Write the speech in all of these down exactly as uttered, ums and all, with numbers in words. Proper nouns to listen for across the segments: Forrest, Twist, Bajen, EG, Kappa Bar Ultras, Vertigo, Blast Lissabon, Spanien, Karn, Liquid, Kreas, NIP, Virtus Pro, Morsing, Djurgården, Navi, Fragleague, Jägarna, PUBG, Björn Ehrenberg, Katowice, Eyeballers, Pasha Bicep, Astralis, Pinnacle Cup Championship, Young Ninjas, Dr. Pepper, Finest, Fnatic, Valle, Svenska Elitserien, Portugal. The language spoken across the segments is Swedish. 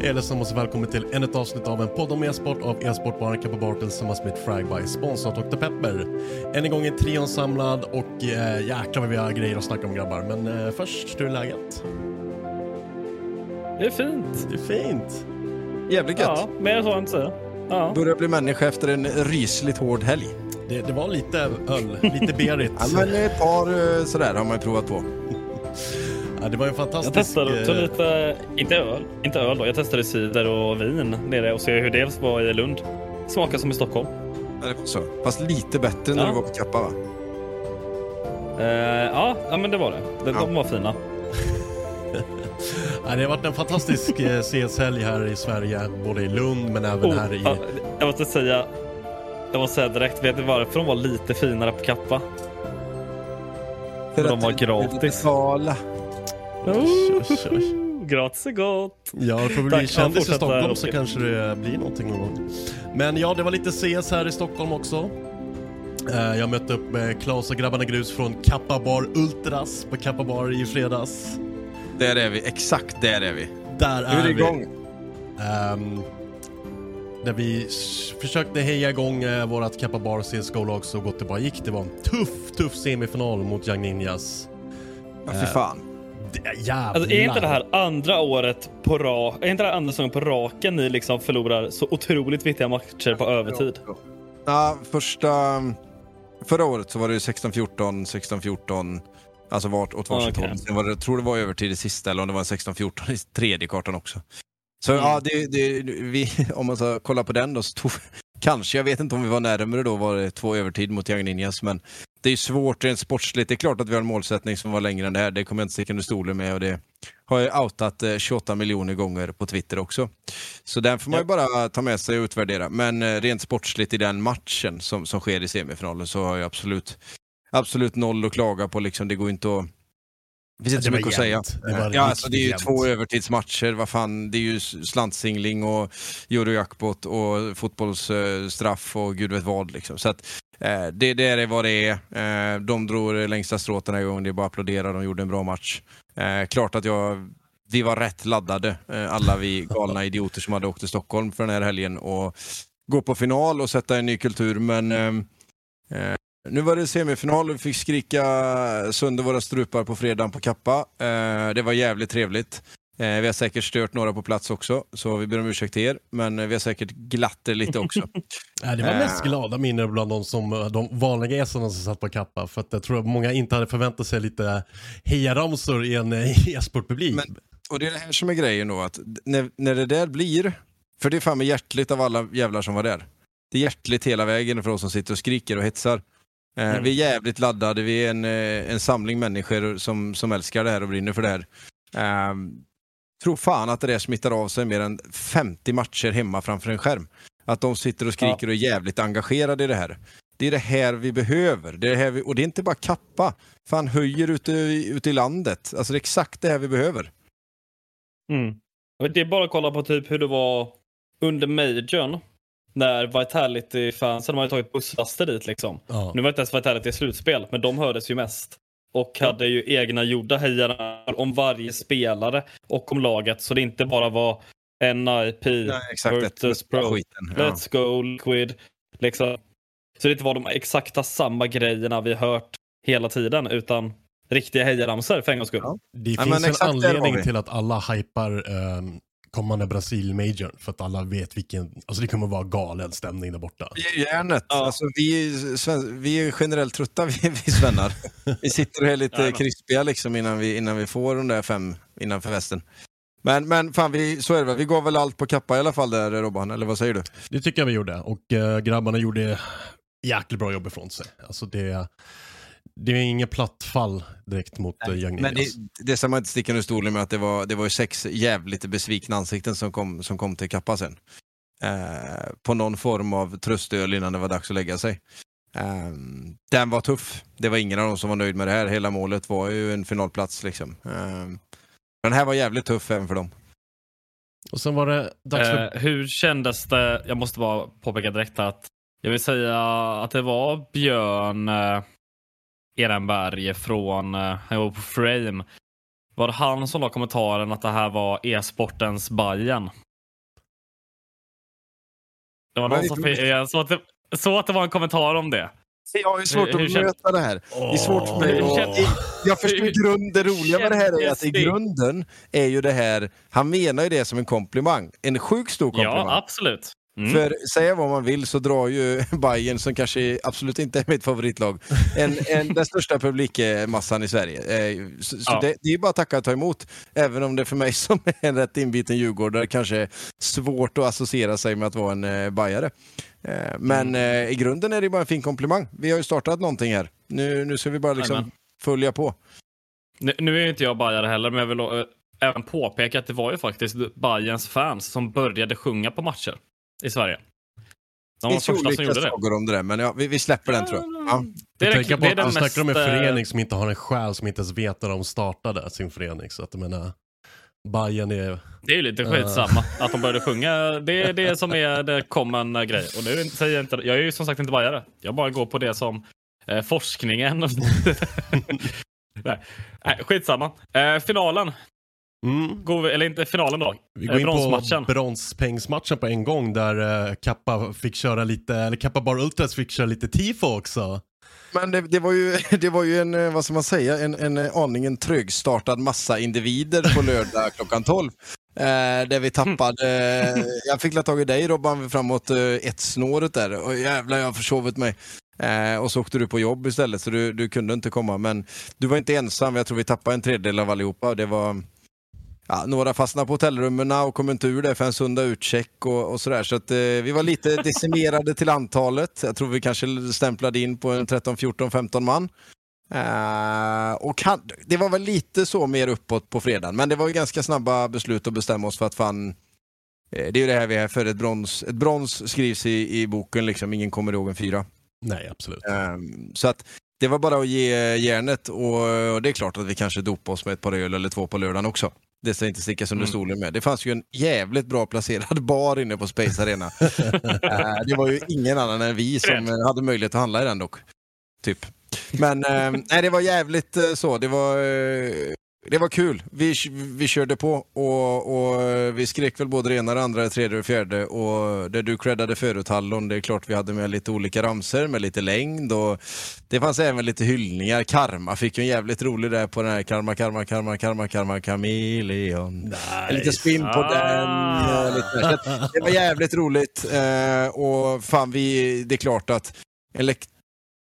Hej allesammans och välkommen till ännu ett avsnitt av en podd om e-sport av e-sportbaren Kappa Bar Ultras tillsammans med Fragleague, sponsrat av doktor Pepper. Än en gång är trion samlad och eh, jäklar vad vi har grejer att snacka om, grabbar. Men eh, först, hur är läget? Det är fint. Det är fint. Jävligt gött. Ja, mer så än så. Ja. Börjar bli människa efter en rysligt hård helg. Det, det var lite öl, lite berigt. Ja, men ett par sådär har man provat på. Ja, det var en fantastisk... Jag testade också lite, inte öl, inte öl då, jag testade cider och vin nere och se hur det var i Lund. Smakar som i Stockholm. Ja, det var så. Fast lite bättre när ja. Du var på Kappa, va? Uh, ja, ja, men det var det. De ja. var fina. Ja, det har varit en fantastisk C S-helg här i Sverige, både i Lund men även oh, här i... Ja, jag måste säga, jag måste säga direkt, vet du varför de var lite finare på Kappa? För de var gratis. Oh, gratis och gott. Ja, det får bli kändis i Stockholm så kanske det blir någonting någon. Men ja, det var lite C S här i Stockholm också. Jag mötte upp Klaus och grabbarna Grus från Kappa Bar Ultras på Kappa Bar i fredags. Där är vi, exakt där är vi. Där är, är vi igång. Um, där vi försökte heja igång vårat Kappa Bar C S G O-lag så gott det bara gick. Det var en tuff, tuff semifinal mot Young Ninjas. Ja, fy fan. Alltså, är inte det här andra året på ra- är inte det här andra säsongen på raken ni liksom förlorar så otroligt viktiga matcher på övertid? Ja, ja första förra året så var det sexton fjorton, sexton fjorton alltså vart åt varsitt håll. Sen var det, jag tror det var övertid i sista eller om det var sexton fjorton i tredje kartan också. Så mm. ja, det, det, vi, om man ska kolla på den då så tog, kanske, jag vet inte om vi var närmare då, var det två övertid mot Young Ninjas, men det är svårt rent sportsligt. Det är klart att vi har en målsättning som var längre än det här. Det kommer jag inte sticka under stolen med och det har jag outat tjugoåtta miljoner gånger på Twitter också. Så den får man ju bara ta med sig och utvärdera. Men rent sportsligt i den matchen som, som sker i semifinalen så har jag absolut, absolut noll att klaga på. Liksom, det går inte att... Det finns inte så mycket att säga. Ja, alltså, det är ju två övertidsmatcher. Vad fan, det är ju slantsingling och Eurojackpot och fotbollsstraff och gud vet vad. Liksom. Så att eh, det där är vad det är. Eh, de drog längsta stråt den här gången. Det är bara att applådera. De gjorde en bra match. Eh, klart att jag, vi var rätt laddade. Eh, alla vi galna idioter som hade åkt till Stockholm för den här helgen och gå på final och sätta en ny kultur. Men... Eh, eh, nu var det semifinal och vi fick skrika sönder våra strupar på fredagen på Kappa. Eh, det var jävligt trevligt. Eh, vi har säkert stört några på plats också, så vi ber om ursäkt till er. Men vi har säkert glatt er lite också. Ja, det var mest glada minnen bland de, som, de vanliga gästerna som satt på Kappa. För att jag tror att många inte hade förväntat sig lite hejaramsor i en e-sportpublik. Men, och det är det här som är grejen då, att när, när det där blir... För det är fan med hjärtligt av alla jävlar som var där. Det är hjärtligt hela vägen för oss som sitter och skriker och hetsar. Eh, mm. Vi är jävligt laddade. Vi är en, en samling människor som, som älskar det här och brinner för det här. Eh, tror fan att det där smittar av sig mer än femtio matcher hemma framför en skärm. Att de sitter och skriker och är jävligt engagerade i det här. Det är det här vi behöver. Det är det här vi, och det är inte bara Kappa. Fan, höjer ute, ute i landet. Alltså det är exakt det här vi behöver. Mm. Det är bara att kolla på typ hur det var under Majorn, när Vitality-fansen hade tagit busslaster dit liksom. Ja. Nu var inte ens Vitality i slutspel, men de hördes ju mest. Och hade ju egna gjorda hejarna om varje spelare och om laget. Så det inte bara var N I P, Virtus Pro, skiten, ja. Let's Go, Liquid. Liksom. Så det inte var de exakta samma grejerna vi hört hela tiden, utan... Riktiga hejaramsar för en gångs skull. Ja. Det ja, finns en anledning till att alla hypar um, kommande Brasil-major. För att alla vet vilken... Alltså det kommer vara galen stämning där borta. Vi är järnet. Ja. Alltså, vi, är sven- vi är generellt trötta, vi, vi svennar. Vi sitter här lite ja, krispiga liksom innan vi, innan vi får de där fem innanför västen. Men, men fan, vi, så är det väl. Vi går väl allt på Kappa i alla fall där, Robban. Eller vad säger du? Det tycker jag vi gjorde. Och äh, grabbarna gjorde jäkligt bra jobb ifrån sig. Alltså det... Det är inget platt fall direkt mot Young Ninjas. Men det, det som man inte sticker under stolen med att det var, det var ju sex jävligt besvikna ansikten som kom, som kom till Kappa sen. Eh, på någon form av tröstöl innan det var dags att lägga sig. Eh, den var tuff. Det var ingen av dem som var nöjd med det här. Hela målet var ju en finalplats liksom. Eh, den här var jävligt tuff även för dem. Och sen var det dags för... Eh, hur kändes det? Jag måste bara påpeka direkt att jag vill säga att det var Björn... Eh... Ehrenberg från han var på Frame. Var det han som la kommentaren att det här var e-sportens Bajen? Det var någon som fel, så att det, så att det var en kommentar om det. Jag har ju svårt hur, att hur möta känns... det här. Det är svårt för mig. Oh. Jag, jag förstår grunden. Det roliga med det här är att i grunden är ju det här, han menar ju det som en komplimang. En sjuk stor komplimang. Ja, absolut. Mm. För säga vad man vill så drar ju Bajen, som kanske absolut inte är mitt favoritlag, en, en, den största publikmassan i Sverige. Så, så ja. det, det är bara att tacka och ta emot. Även om det för mig som är en rätt inbiten djurgårdare kanske är svårt att associera sig med att vara en bajare. Men mm. i grunden är det bara en fin komplimang. Vi har ju startat någonting här. Nu, nu ska vi bara liksom Amen. följa på. Nu, nu är ju inte jag bajare heller, men jag vill äh, även påpeka att det var ju faktiskt Bajens fans som började sjunga på matcher i Sverige. De det finns ju olika frågor om det där, men ja, vi, vi släpper ja, den tror jag. Ja. Det är, det, på det är den mest... snackar om en förening som inte har en själ, som inte ens vet när de startade sin förening. Så att jag menar, Bajen är... Det är ju lite skitsamma uh... att de började sjunga. Det är det som är det common grej. Och nu säger jag inte... Jag är ju som sagt inte bajare. Jag bara går på det som eh, forskningen. Nej. Nej, skitsamma. Eh, finalen. Mm. Går vi, eller inte finalen då. Vi går in bronsmatchen. På bronspengsmatchen på en gång, där eh, Kappa fick köra lite, eller Kappa Bar Ultras fick köra lite tifo också. Men det, det var ju det var ju en, vad ska man säga, en en aningen trögstartad massa individer på lördag klockan tolv. Eh, där vi tappade eh, jag fick la tag i dig, Robban, framåt eh, ett snåret där. Och jävlar, jag har försovit mig. Eh, och så åkte du på jobb istället, så du, du kunde inte komma, men du var inte ensam. Jag tror vi tappade en tredjedel av allihopa, och det var... Ja, några fastnade på hotellrummen och kom inte ur där för en sunda utcheck och, och sådär. Så att eh, vi var lite decimerade till antalet. Jag tror vi kanske stämplade in på en tretton, fjorton, femton man. Eh, och han, det var väl lite så mer uppåt på fredagen. Men det var ju ganska snabba beslut att bestämma oss för att fan... Eh, det är ju det här vi är för. Ett brons, ett brons skrivs i, i boken liksom. Ingen kommer ihåg en fyra. Nej, absolut. Eh, så att... Det var bara att ge järnet, och det är klart att vi kanske dopade oss med ett par öl eller två på lördagen också. Det ska inte stickas under stolen med. Det fanns ju en jävligt bra placerad bar inne på Space Arena. Det var ju ingen annan än vi som hade möjlighet att handla i den dock. Typ. Men nej, det var jävligt så. Det var Det var kul. Vi, vi körde på och, och vi skrek väl både det ena, det andra, det tredje och fjärde. Och det du creddade förut, Hallon, det är klart vi hade med lite olika ramser med lite längd. Och det fanns även lite hyllningar. Karma fick ju en jävligt rolig där på den här. Karma, karma, karma, karma, karma, chameleon. Nice. Lite spin på ah. den. Lite. Det var jävligt roligt. Och fan, vi, det är klart att en lekt-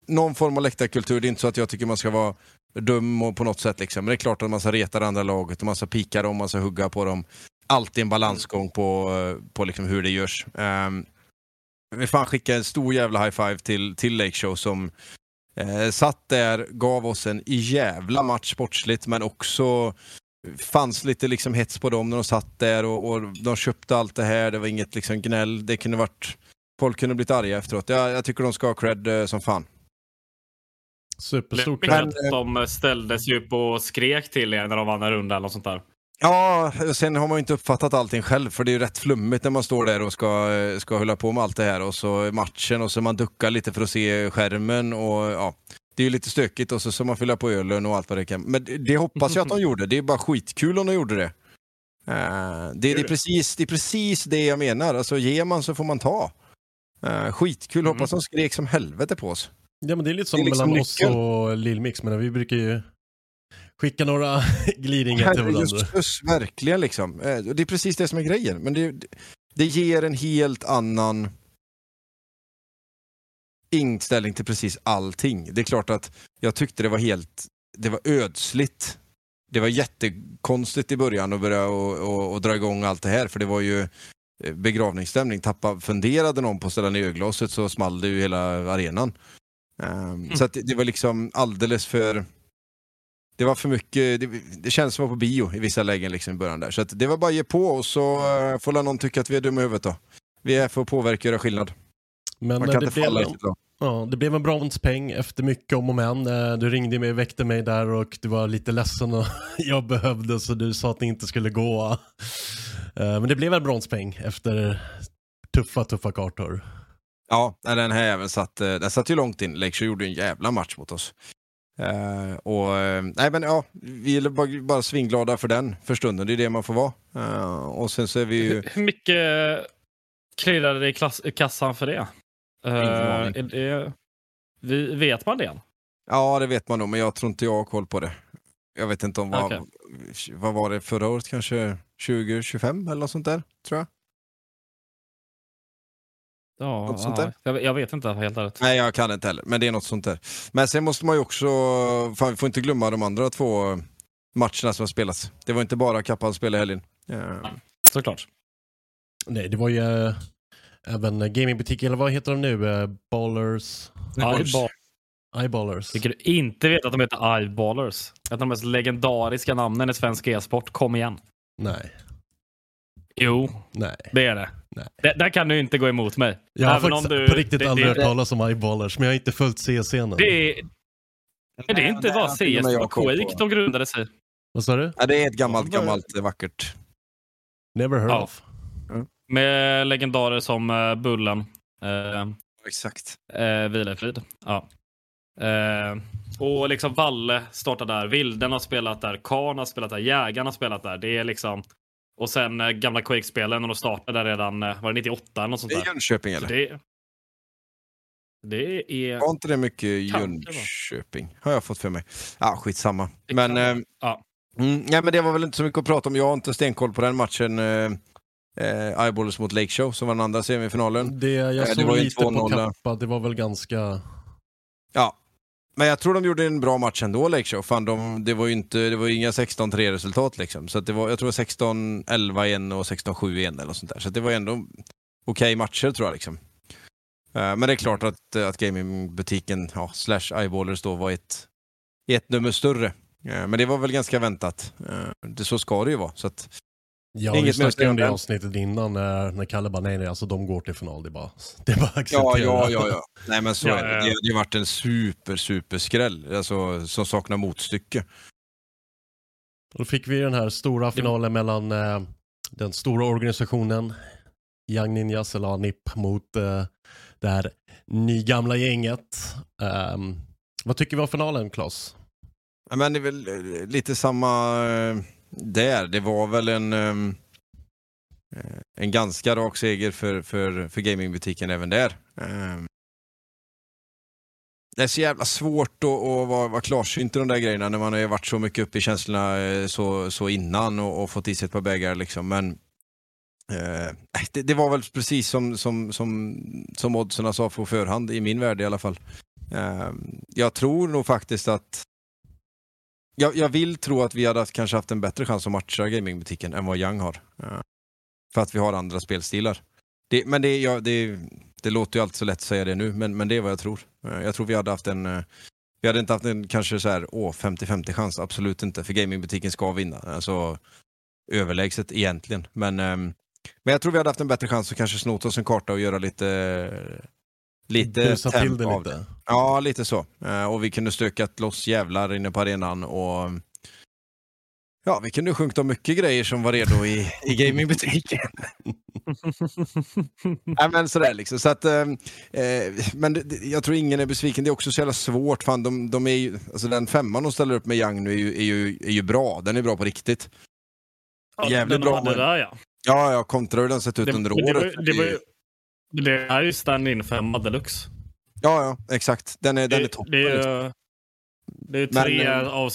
någon form av läktarkultur, det är inte så att jag tycker man ska vara dum och på något sätt liksom. Men det är klart att man ska reta det andra laget och man ska pika dem, man ska hugga på dem. Alltid en balansgång på, på liksom hur det görs. Um, vi fan skickade en stor jävla high five till, till Lake Show som uh, satt där, gav oss en jävla match sportsligt, men också fanns lite liksom hets på dem när de satt där och, och de köpte allt det här. Det var inget liksom gnäll. Det kunde varit, folk kunde blivit arga efteråt. Jag, jag tycker de ska ha cred uh, som fan. Superstort. Men, de ställdes ju upp och skrek till er när de vann en runda eller något sånt där. Ja, sen har man ju inte uppfattat allting själv, för det är ju rätt flummigt när man står där och ska, ska hålla på med allt det här. Och så matchen, och så man duckar lite för att se skärmen. Och ja, det är ju lite stökigt. Och så ska man fylla på ölen och allt vad det kan. Men det hoppas jag att de gjorde. Det är bara skitkul om de gjorde det. Det, det, är, precis, det är precis det jag menar. Alltså ger man så får man ta. Skitkul, mm. Hoppas de skrek som helvete på oss. Ja, men det är lite som är liksom mellan lyckan. Oss och Lilmix, men vi brukar ju skicka några glidningar till varandra. Just, just verkligen liksom. Det är precis det som är grejen, men det, det ger en helt annan inställning till precis allting. Det är klart att jag tyckte det var helt, det var ödsligt. Det var jättekonstigt i början att börja och, och, och dra igång allt det här, för det var ju begravningsstämning. Tappa, funderade någon på att ställa ner öglaset så small det ju hela arenan. Um, mm. Så att det, det var liksom alldeles för, det var för mycket, det, det känns som att vara på bio i vissa lägen liksom i början där. Så att det var bara ge på, och så uh, får någon tycka att vi är dumma i huvudet då. Vi är för att påverka och göra skillnad. Men man kan det inte falla en, då. Ja, det blev en bronspeng efter mycket om och men. Du ringde mig och väckte mig där och du var lite ledsen och jag behövde, så du sa att det inte skulle gå. Uh, men det blev en bronspeng efter tuffa, tuffa kartor. Ja, den här även satt, den satt ju långt in. Lake Show gjorde en jävla match mot oss. Uh, och, nej men ja, vi är bara, bara svingglada för den för stunden. Det är det man får vara. Uh, och sen så är vi ju... Hur mycket kryddade det i klass, kassan för det? Uh, är det vi, vet man det? Ja, det vet man nog, men jag tror inte jag har koll på det. Jag vet inte om vad, okay. Vad var det förra året? Kanske tjugo tjugofem eller något sånt där, tror jag. Ja, något sånt där. Jag, jag vet inte helt rätt. Nej, jag kan inte heller, men det är något sånt där. Men sen måste man ju också, fan, vi får inte glömma de andra två matcherna som har spelats. Det var inte bara Kappa spel i helgen. Ja. Såklart. Nej, det var ju äh, även gamingbutik, eller vad heter de nu? Äh, Ballers. Eyeball. Eyeballers. Vilket du inte vet att de heter Eyeballers. Ett av de mest legendariska namnen i svensk e-sport. Kom igen. Nej. Jo, nej. Det är det. Nej. Det, där kan du inte gå emot mig. Jag har faktiskt du, på riktigt det, aldrig det, hört talas om eyeballers, men jag har inte följt C S-scenen. Det, det är inte vad C S och Quake de grundade sig. Vad sa du? Ja, det är ett gammalt, gammalt vackert. Never heard ja. Of. Mm. Med legendarer som uh, Bullen. Uh, Exakt. Uh, Vilefrid. Ja. Uh, och liksom Valle startade där. Vilden har spelat där. Karn har spelat där. Jägarna har spelat där. Det är liksom... Och sen eh, gamla Quake-spelen, och de startade redan, eh, var det nittioåtta eller något sånt där? Det är Jönköping, eller? Det, det är... Var inte det mycket Jönköping? Har jag fått för mig. Ja, ah, skitsamma. Det men, eh, ja. Mm, nej, men det var väl inte så mycket att prata om. Jag har inte stenkoll på den matchen. Eh, eh, Eyeballs mot Lake Show, som var den andra semifinalen. Det, jag eh, såg det var lite på Kappa, det var väl ganska... Ja. Men jag tror de gjorde en bra match ändå, Lake Show. Fan, de, det var ju inte, det var inga sexton tre resultat liksom. Så att det var, jag tror sexton elva igen och sexton sju igen eller sånt där. Så att det var ändå okej okay matcher, tror jag liksom. Uh, men det är klart att, att gamingbutiken ja, slash eyeballers då var ett, ett nummer större. Uh, men det var väl ganska väntat. Uh, det, så ska det ju vara. Så att, ja, vi snackade om det avsnittet innan när, när Kalle bara, nej, nej, alltså de går till final, det är bara, det är bara accepterat. Ja, ja, ja, ja. Nej, men så ja, är det. Det har ju varit en super, super skräll, alltså, som saknar motstycke. Då fick vi den här stora finalen ja. Mellan eh, den stora organisationen Young Ninjas, eller N I P, mot eh, det här nygamla gänget. Um, vad tycker vi om finalen, Claes? men det är väl lite samma där. Det var väl en en ganska rak seger för, för, för gamingbutiken även där. Det är så jävla svårt att, att vara, vara klarsynt i de där grejerna när man har varit så mycket uppe i känslorna så, så innan och, och fått i sig ett par bägare liksom. Men eh, det, det var väl precis som, som, som, som oddsen sa på förhand i min värld i alla fall. Eh, jag tror nog faktiskt att jag, jag vill tro att vi hade kanske haft en bättre chans att matcha gamingbutiken än vad Young har. Eh, för att vi har andra spelstilar. Det, men det, ja, det, det låter ju alltid så lätt att säga det nu, men, men det är vad jag tror. Jag tror vi hade haft en, vi hade inte haft en kanske så här åh, femtio femtio chans, absolut inte, för gamingbutiken ska vinna, alltså överlägset egentligen, men, men jag tror vi hade haft en bättre chans att kanske snott oss en karta och göra lite lite temp av lite. Ja, lite så, och vi kunde stökat loss jävlar inne på arenan och ja, vi kunde sjunka om mycket grejer som var redo i, i gamingbutiken. Nej, men sådär liksom. Så att, eh, men det, jag tror ingen är besviken. Det är också så jävla svårt. Fan, de, de är ju, alltså den femman de ställer upp med Young nu är ju, är, ju, är ju bra. Den är bra på riktigt. Ja, jävligt bra. Det där, ja, ja, ja, kontra hur den sett ut det, under det, året. Det, var, det, var, det är ju stand-in femma deluxe. Ja, ja, exakt. Den är, den är toppen. Det är, det är tre men, av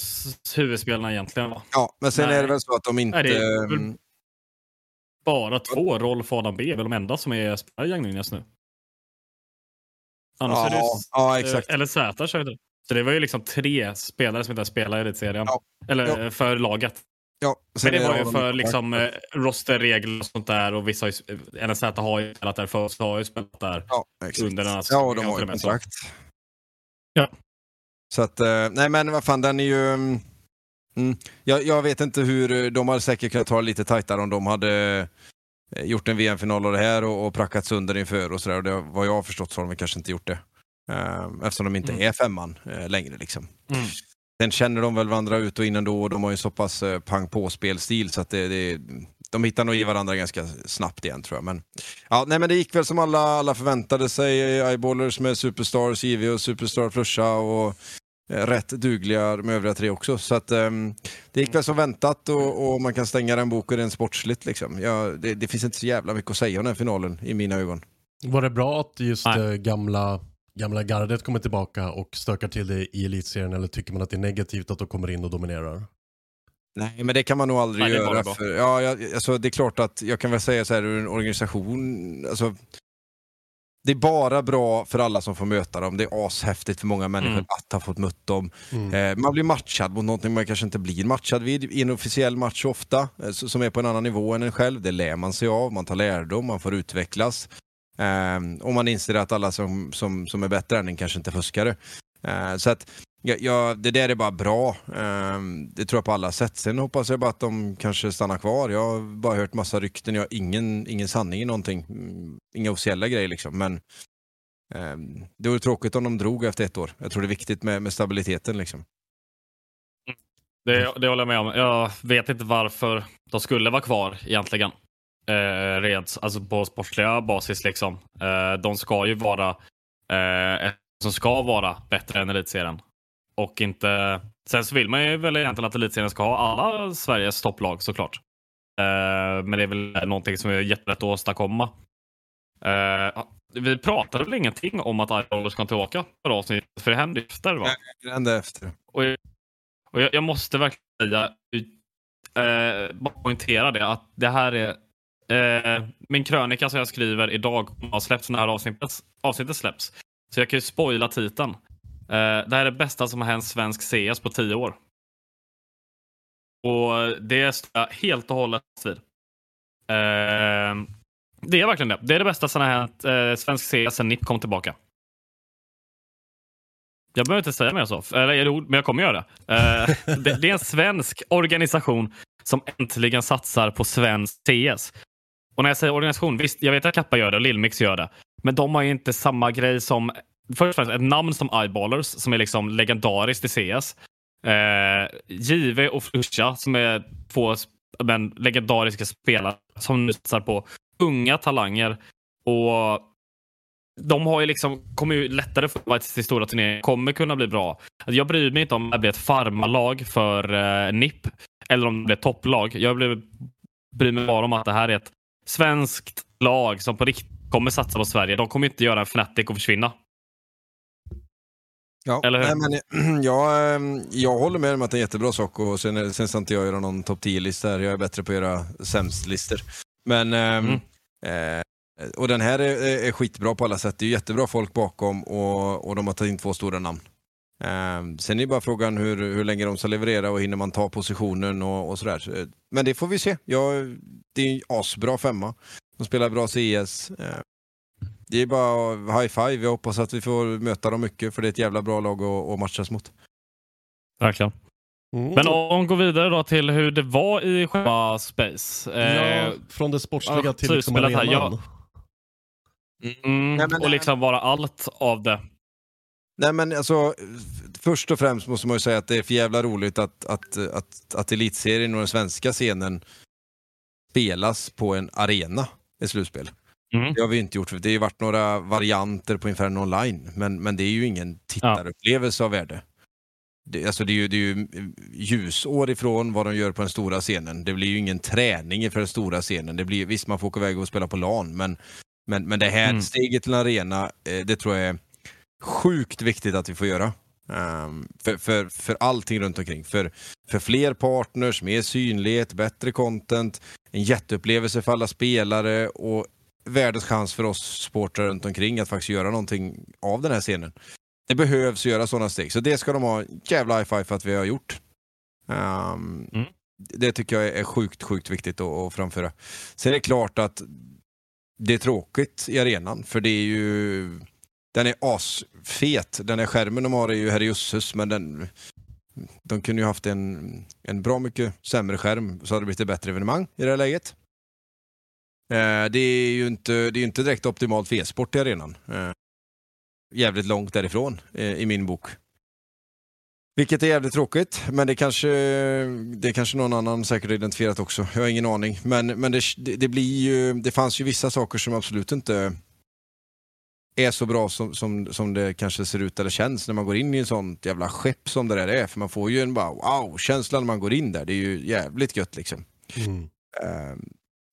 huvudspelarna egentligen, va? Ja, men sen nej, är det väl så att de inte... Nej, det bara två, Rolf och Adam B är väl de enda som är spelare i Young Ninjas nu. Annars ja, är det ju... Ja, exakt. Eller Z, så det. Så det var ju liksom tre spelare som inte spelar i elitserien. Ja. Eller ja, för laget. Ja, men det var ju för liksom rosterregler och sånt där, och vissa N S Z har ju spelat där först, har ju spelat där ja, under den här... Ja, och de har ju kontrakt. Ja. Så att, nej men vad fan, den är ju... Mm, jag, jag vet inte hur, de hade säkert kunnat ta lite tajtare om de hade gjort en V M-final och det här och, och prackats under inför och sådär. Och det, vad jag har förstått så har de kanske inte gjort det. Uh, eftersom de inte mm. är femman uh, längre liksom. Mm. Sen känner de väl vandra ut och in ändå, och de har ju så pass uh, pang på spelstil så att det, det, de hittar nog i varandra ganska snabbt igen, tror jag. Men, ja, nej, men det gick väl som alla, alla förväntade sig. Eyeballers med Superstars, J V och Superstar Flusha och rätt dugliga med övriga tre också. Så att um, det gick väl som väntat, och, och man kan stänga den boken rent sportsligt liksom. Ja, det, det finns inte så jävla mycket att säga om den här finalen i mina ögon. Var det bra att just det gamla, gamla gardet kommer tillbaka och stökar till det i elitserien, eller tycker man att det är negativt att de kommer in och dominerar? Nej, men det kan man nog aldrig Nej, göra. Det, för, ja, jag, alltså, det är klart att jag kan väl säga så här, ur en organisation, alltså det är bara bra för alla som får möta dem. Det är ashäftigt för många människor mm. att ha fått mött dem. Mm. Man blir matchad mot någonting man kanske inte blir matchad vid. I en officiell match ofta, som är på en annan nivå än en själv. Det lär man sig av, man tar lärdom, man får utvecklas. Och man inser att alla som, som, som är bättre än en kanske inte fuskar. Så att ja, det där är bara bra. Det tror jag på alla sätt. Sen hoppas jag bara att de kanske stannar kvar. Jag har bara hört massa rykten. Jag har ingen, ingen sanning i någonting. Inga officiella grejer liksom. Men det var tråkigt om de drog efter ett år. Jag tror det är viktigt med, med stabiliteten liksom. Det, det håller jag med om. Jag vet inte varför de skulle vara kvar egentligen. Eh, reds, alltså på sportsliga basis liksom. Eh, de ska ju vara eh, som ska vara bättre än elitserien. Och inte... Sen så vill man ju väl egentligen att elitserien ska ha alla Sveriges topplag, såklart. Uh, men det är väl någonting som är jättelätt att åstadkomma. Uh, vi pratade väl ingenting om att Eyeballers ska tillbaka för avsnitt, för det hände efter, va? Ja, det hände efter. Och, jag, och jag, jag måste verkligen säga, uh, bara poängtera det, att det här är... Uh, min krönika som jag skriver idag har släppts när avsnittet, avsnittet släpps. Så jag kan ju spoila titeln. Uh, det här är det bästa som har hänt svensk C S på tio år. Och det står jag helt och hållet vid. Uh, det är verkligen det. Det är det bästa som har hänt uh, svensk C S sedan N I P kom tillbaka. Jag behöver inte säga mer så. Eller, men jag kommer göra det. Uh, det. Det är en svensk organisation som äntligen satsar på svensk C S. Och när jag säger organisation, visst, jag vet att Kappa gör det och Lilmix gör det. Men de har ju inte samma grej som... Först och främst, ett namn som Eyeballers som är liksom legendariskt i C S. Eh, J V och Flusha som är två men, legendariska spelare som nu satsar på unga talanger och de har ju liksom kommer ju lättare för att till stora turneringar kommer kunna bli bra. Jag bryr mig inte om det blir ett farmalag för eh, N I P eller om det blir ett topplag. Jag blir, bryr mig bara om att det här är ett svenskt lag som på riktigt kommer satsa på Sverige. De kommer inte göra en Fnatic och försvinna. Ja, eller hur? Nej, men jag, jag håller med om att det är en jättebra sak, och sen, sen ska inte jag göra någon topp tio-lista här. Jag är bättre på att göra sämstlistor. Men mm. eh, och den här är, är skitbra på alla sätt. Det är jättebra folk bakom, och, och de har tagit in två stora namn. Eh, sen är bara frågan hur, hur länge de ska leverera och hinner man ta positionen och, och sådär. Men det får vi se. Jag, det är en asbra femma. De spelar bra C S. Eh, det är bara high five. Jag hoppas att vi får möta dem mycket, för det är ett jävla bra lag att, att matchas mot. Verkligen. Mm. Men om vi går vidare då till hur det var i själva space. Eh, ja, från det sportsliga ja, till så liksom arenan. Här, ja. Mm, nej, men, och liksom bara allt av det. Nej, men alltså först och främst måste man ju säga att det är för jävla roligt att, att, att, att elitserien och den svenska scenen spelas på en arena i slutspel. Mm. Det har vi inte gjort, för det har ju varit några varianter på Inferno Online, men, men det är ju ingen tittarupplevelse ja. av värde. Det, alltså det är, ju, det är ju ljusår ifrån vad de gör på den stora scenen. Det blir ju ingen träning för den stora scenen. Det blir, visst, man får åka iväg och spela på LAN, men Men, men det här mm. steget till en arena, det tror jag är sjukt viktigt att vi får göra. Um, för, för, för allting runt omkring. För, för fler partners, mer synlighet, bättre content, en jätteupplevelse för alla spelare och världens chans för oss supportrar runt omkring att faktiskt göra någonting av den här scenen. Det behövs göra sådana steg. Så det ska de ha jävla high five för att vi har gjort. Um, mm. Det tycker jag är sjukt, sjukt viktigt att, att framföra. Sen är det klart att det är tråkigt i arenan, för det är ju, den är asfet, den här skärmen de har är ju herrejösses, men den, de kunde ju haft en, en bra mycket sämre skärm, så hade det blivit ett bättre evenemang i det här läget. Eh, det är ju inte, det är inte direkt optimalt för e-sport i arenan. Eh, jävligt långt därifrån eh, i min bok. Vilket är jävligt tråkigt, men det kanske, det kanske någon annan säkert identifierat också. Jag har ingen aning, men, men det, det, blir ju, det fanns ju vissa saker som absolut inte är så bra som, som, som det kanske ser ut eller känns när man går in i en sånt jävla skepp som det där är. För man får ju en bara wow-känsla när man går in där. Det är ju jävligt gött liksom. Mm.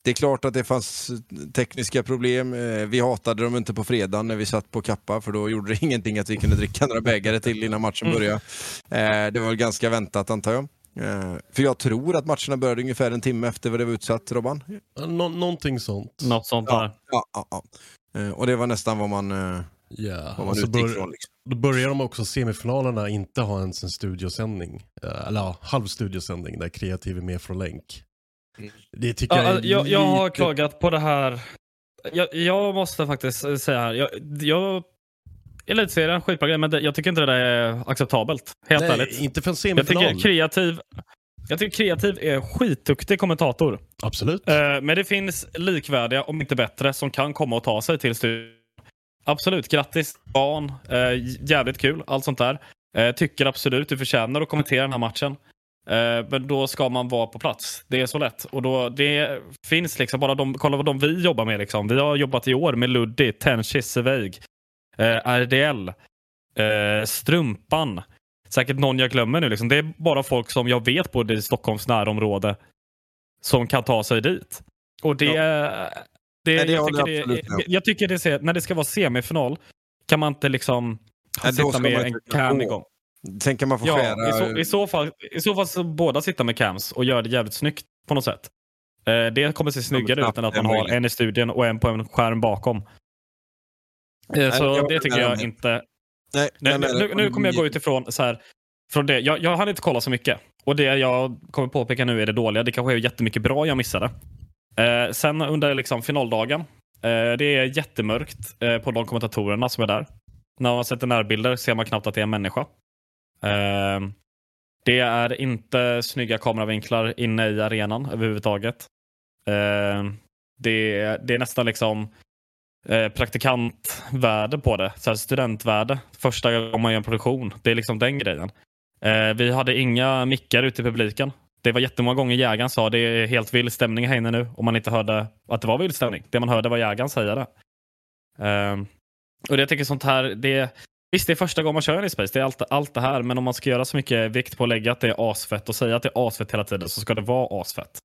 Det är klart att det fanns tekniska problem. Vi hatade dem inte på fredagen när vi satt på Kappa, för då gjorde det ingenting att vi kunde dricka några bägare till innan matchen började. Det var ganska väntat, antar jag. För jag tror att matcherna började ungefär en timme efter vad det var utsatt, Robban. Nå- någonting sånt. Något sånt här. Ja, ja, ja, ja. Och det var nästan vad man, yeah. vad man utgick bör- från. Liksom. Då börjar de också semifinalerna inte ha ens en studiosändning. Eller ja, halv studiosändning där kreativ är med från länk. Det tycker ja, jag, är jag, jag har lite... klagat på det här. Jag, jag måste faktiskt säga här. Jag, jag är lite seriös en skitbra grej, men det, jag tycker inte det är acceptabelt. Helt Nej, ärligt. Inte för en semifinal. Jag tycker kreativ. Jag tycker kreativ är skitduktig kommentator. Absolut. Eh, men det finns likvärdiga, om inte bättre, som kan komma och ta sig till studion. Absolut. Grattis barn. Eh, jävligt kul. Allt sånt där. Eh, tycker absolut du förtjänar att kommentera den här matchen. Men då ska man vara på plats. Det är så lätt. Och då, det finns liksom bara de, kolla vad de vi jobbar med liksom. Vi har jobbat i år med Luddy, Tenchi, Seveg, eh, R D L, eh, Strumpan. Säkert någon jag glömmer nu liksom. Det är bara folk som jag vet bodde i Stockholms närområde som kan ta sig dit. Och det, ja. det, Nej, det, jag, tycker det absolut, jag, jag tycker det ser, när det ska vara semifinal kan man inte liksom Nej, sitta med en cam igång. Sen kan man få ja, skära... i, så, i, så fall, I så fall så båda sitta med cams och göra det jävligt snyggt på något sätt. Eh, det kommer se snyggare ja, ut än att man har möjligt. En i studien och en på en skärm bakom. Eh, nej, så jag, det tycker nej, jag nej. inte... Nej, nej, nej, nu, nu kommer jag gå utifrån så här... Från det. Jag, jag hann inte kolla så mycket. Och det jag kommer påpeka nu är det dåliga. Det kanske är jättemycket bra jag missade. Eh, sen under liksom finaldagen. Eh, det är jättemörkt eh, på de kommentatorerna som är där. När man sätter närbilder ser man knappt att det är en människa. Uh, det är inte snygga kameravinklar inne i arenan överhuvudtaget. Uh, det, det är nästan liksom uh, praktikantvärde på det. Så här studentvärde. Första gången man gör en produktion. Det är liksom den grejen. Uh, vi hade inga mickar ute i publiken. Det var jättemånga gånger jägaren sa det är helt vild stämning här inne nu. Om man inte hörde att det var vild stämning. Det man hörde var jägaren säga det. Uh, Och jag tänker sånt här, det, visst det är första gången man kör i space, det är allt, allt det här, men om man ska göra så mycket vikt på att lägga att det är asfett och säga att det är asfett hela tiden, så ska det vara asfett.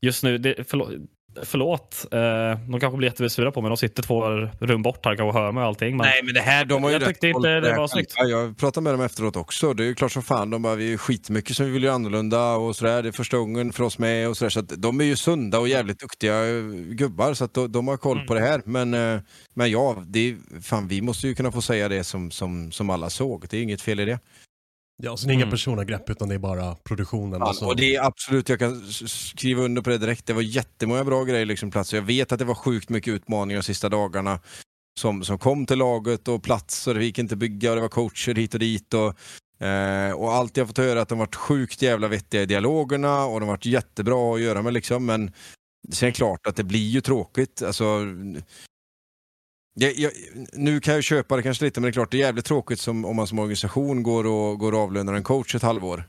Just nu, det, förlåt, förlåt eh, de kanske blir jättesura på mig, de sitter två rum bort här och hör mig och allting. Men nej, men det här, de har ju jag rätt tyckte inte det var snyggt. Ja, jag pratade med dem efteråt också, det är ju klart som fan, de bara, vi är skitmycket som vi vill göra annorlunda och sådär, det är första gången för oss med och sådär, så att de är ju sunda och jävligt duktiga gubbar, så att de, de har koll mm. på det här, men, men ja, det är, fan, vi måste ju kunna få säga det som, som, som alla såg, det är inget fel i det. Ja, så det är inga mm. personangrepp, utan det är bara produktionen. Ja, och det är absolut, jag kan skriva under på det direkt. Det var jättemånga bra grejer liksom platser. Jag vet att det var sjukt mycket utmaningar de sista dagarna som, som kom till laget och platser. Det gick inte bygga och det var coacher hit och dit. Och, eh, och allt jag fått höra att de varit sjukt jävla vettiga i dialogerna och de varit jättebra att göra med liksom. Men sen är det klart att det blir ju tråkigt. Alltså... Jag, jag, nu kan jag köpa det kanske lite, men det är klart det är jävligt tråkigt som, om man som organisation går och, går och avlönar en coach ett halvår.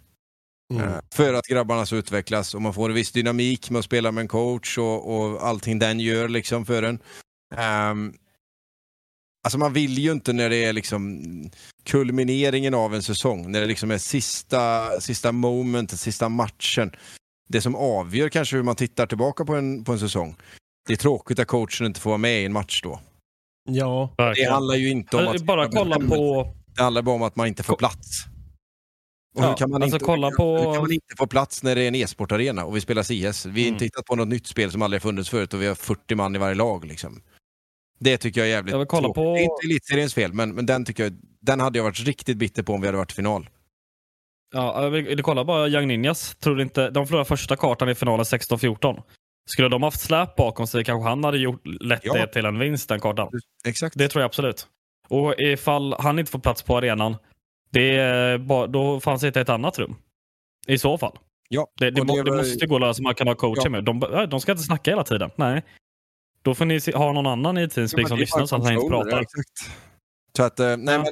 Mm. Uh, för att grabbarna så utvecklas och man får en viss dynamik med att spela med en coach och, och allting den gör liksom för en. Um, alltså man vill ju inte när det är liksom kulmineringen av en säsong, när det liksom är sista, sista momentet, sista matchen. Det som avgör kanske hur man tittar tillbaka på en, på en säsong. Det är tråkigt att coachen inte får vara med i en match då. Ja, det handlar ju inte om att bara kolla på, det handlar bara om att man inte får plats. Och ja, hur kan man alltså inte kolla på... hur kan man inte få plats när det är en e-sportarena och vi spelar C S? Vi har mm. inte hittat på något nytt spel som aldrig funnits förut och vi har fyrtio man i varje lag liksom. Det tycker jag är jävligt. Jag vill kolla på... Det är inte Elitseriens fel, men men den tycker jag, den hade jag varit riktigt bitter på om vi hade varit i final. Ja, jag vill kolla bara Young Ninjas, tror inte de förlorade första kartan i finalen sexton fjorton. Skulle de haft släp bakom sig kanske han hade gjort lätt ja. det till en vinst den kartan. Exakt. Det tror jag absolut. Och ifall han inte får plats på arenan, det är bara, då fanns det ett annat rum. I så fall. Ja. Det, det, det, må, det var... måste gå att lösa, man kan ha coacher ja. med. De, de ska inte snacka hela tiden. Nej. Då får ni se, ha någon annan i Teamspeak ja, som lyssnar så att han inte pratar. Ja, exakt. Så att, nej, ja. men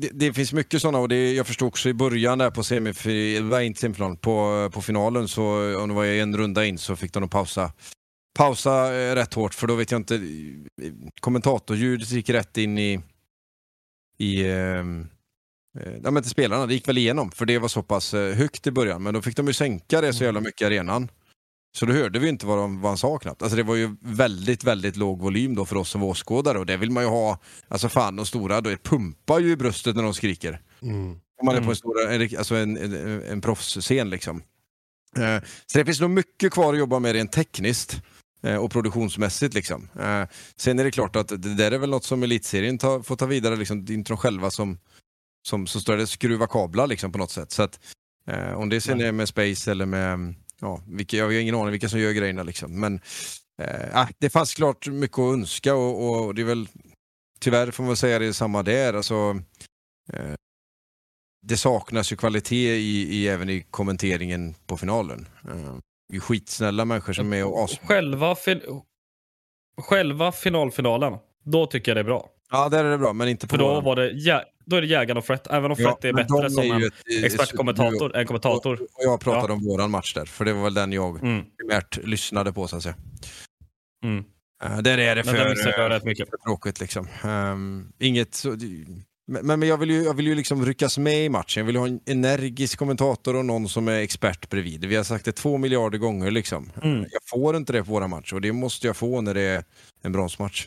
det, det finns mycket sådana och det, jag förstod också i början där på semifinalen, på, på finalen, så om det var en runda in så fick de att pausa, pausa rätt hårt, för då vet jag inte, kommentatorljudet gick rätt in i, i eh, ja, men till spelarna, det gick väl igenom för det var så pass högt i början, men då fick de ju sänka det så jävla mycket i arenan. Så då hörde vi inte vad, de, vad han sa knappt. Alltså det var ju väldigt, väldigt låg volym då för oss som åskådare. Och det vill man ju ha. Alltså fan, de stora, då pumpar ju i bröstet när de skriker. Mm. Om man är på en, stora, en, alltså en, en, en proffsscen liksom. Eh, så det finns nog mycket kvar att jobba med rent tekniskt. Eh, och produktionsmässigt liksom. Eh, sen är det klart att det där är väl något som Elitserien ta, får ta vidare liksom. Det är inte de själva som, som, som står där skruva kablar liksom på något sätt. Så att eh, om det sen är med Space eller med... Ja, vilka, jag har ingen aning vilka som gör grejerna liksom. Men eh, det fanns klart mycket att önska och, och det är väl tyvärr får man säga det är samma där. Alltså, eh, det saknas ju kvalitet i, i, även i kommenteringen på finalen. Eh, det är skitsnälla människor som är och as- själva, fin- själva finalfinalen, då tycker jag det är bra. Ja, där är det bra, men inte på... För då, var det jä- då är det Jägarna och Frett. Även om Frett ja, är bättre är som en ett, expertkommentator än kommentator. Och jag pratade ja. om våran match där, för det var väl den jag mm. primärt lyssnade på, så att säga. Mm. Uh, där är det för, det uh, för tråkigt, liksom. Um, inget... Så, men, men jag vill ju, jag vill ju liksom ryckas med i matchen. Jag vill ha en energisk kommentator och någon som är expert bredvid. Vi har sagt det två miljarder gånger, liksom. Mm. Uh, jag får inte det på våra matcher, och det måste jag få när det är en bronsmatch.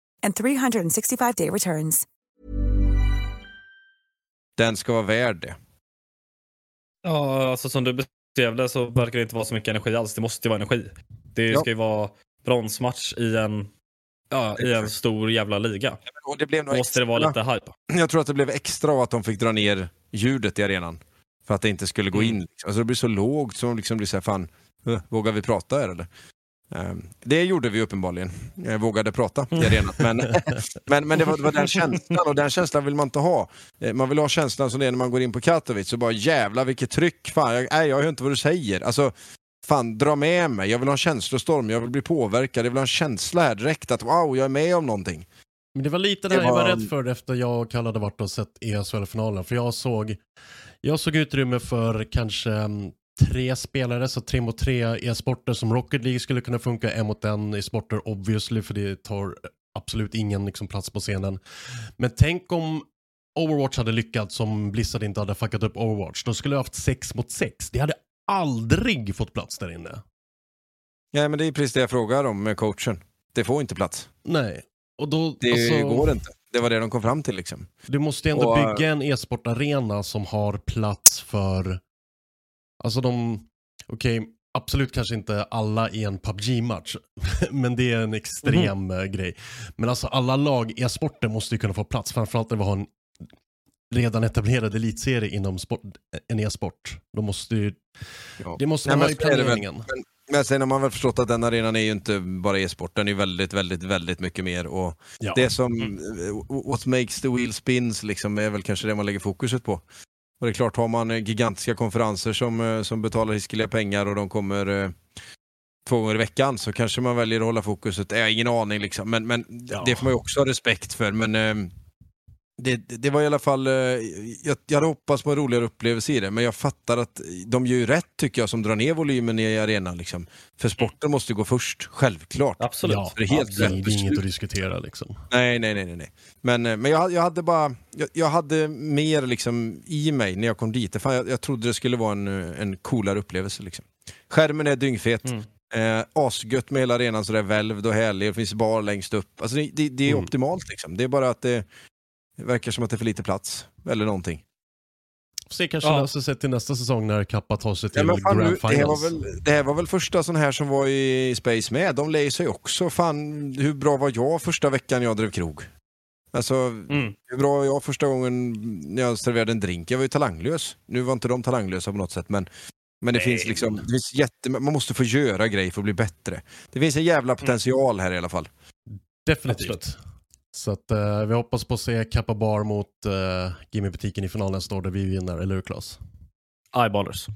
and three hundred sixty-five day returns. Den ska vara värd det. Ja, alltså som du beskrev det så verkar det inte vara så mycket energi alls. Det måste ju vara energi. Det ja. ska ju vara bronsmatch i en, ja, i en stor jävla liga. Ja, det blev måste extra. Det vara lite hype. Jag tror att det blev extra av att de fick dra ner ljudet i arenan. För att det inte skulle gå in. Mm. Alltså det blir så lågt så de liksom blir så här, fan, vågar vi prata här eller? Det gjorde vi uppenbarligen. Jag vågade prata i arenan. Men, men, men det var, det var den känslan. Och den känslan vill man inte ha. Man vill ha känslan som det är när man går in på Katowice. Så bara jävla vilket tryck. Fan, jag, nej, jag hör inte vad du säger. Alltså, fan, dra med mig. Jag vill ha en känslostorm. Jag vill bli påverkad. Jag vill ha en känsla här direkt. Att wow, jag är med om någonting. Men det var lite där var... jag var rädd för efter jag och Kalle hade varit och sett E S L-finalen. För jag såg, jag såg utrymme för kanske... tre spelare, så tre mot tre e-sporter som Rocket League skulle kunna funka, en mot en e-sporter obviously, för det tar absolut ingen liksom plats på scenen. Men tänk om Overwatch hade lyckats som Blizzard inte hade fuckat upp Overwatch. Då skulle jag haft sex mot sex. Det hade aldrig fått plats där inne. Ja, men det är precis det jag frågar om med coachen. Det får inte plats. Nej. Och då, det alltså, går inte. Det var det de kom fram till liksom. Du måste ändå och, bygga en e-sportarena som har plats för... Alltså de, okej, okay, absolut kanske inte alla i en P U B G-match, men det är en extrem mm. grej. Men alltså alla lag i e-sporter måste ju kunna få plats, framförallt när vi har en redan etablerad elitserie inom sport, en e-sport. De måste ju, ja. det måste Nej, vara i planeringen. Väl, men, men sen har man väl förstått att den arenan är ju inte bara e-sport, den är ju väldigt, väldigt, väldigt mycket mer. Och ja. det som, mm. what makes the wheel spins liksom är väl kanske det man lägger fokuset på. Och det är klart, har man gigantiska konferenser som, som betalar hiskeliga pengar och de kommer eh, två gånger i veckan, så kanske man väljer att hålla fokuset. Jag har ingen aning liksom, men, men ja. det får man ju också ha respekt för. Men eh, det, det var i alla fall, eh, jag, jag hade hoppats på en roligare upplevelse i det, men jag fattar att de gör ju rätt tycker jag som drar ner volymen i arenan liksom. För sporten måste gå först, självklart. Absolut. Ja, det är helt ja, det är inget att diskutera liksom. Nej, nej, nej, nej. Men, men jag, jag hade bara, jag, jag hade mer liksom i mig när jag kom dit. Fan, jag, jag trodde det skulle vara en, en coolare upplevelse liksom. Skärmen är dyngfet. Mm. Eh, asgött med hela arenan så där välvd och härlig. Det finns bar längst upp. Alltså, det, det, det är mm. optimalt liksom. Det är bara att det verkar som att det är för lite plats. Eller någonting. Se kanske ja. löser sig till nästa säsong när Kappa tar sig till ja, fan, Grand Finals. Det här, var väl, det här var väl första sån här som var i Space med. De läser sig också. Fan, hur bra var jag första veckan jag drev krog? Alltså, mm. hur bra var jag första gången när jag serverade en drink? Jag var ju talanglös. Nu var inte de talanglösa på något sätt, men, men det Nej. finns liksom... Det finns jätte, man måste få göra grejer för att bli bättre. Det finns en jävla potential mm. här i alla fall. Definitivt. Så att uh, vi hoppas på att se Kappa Bar mot uh, Gimme-butiken i finalen står där vi vinner, eller hur Klas? Eyeballers.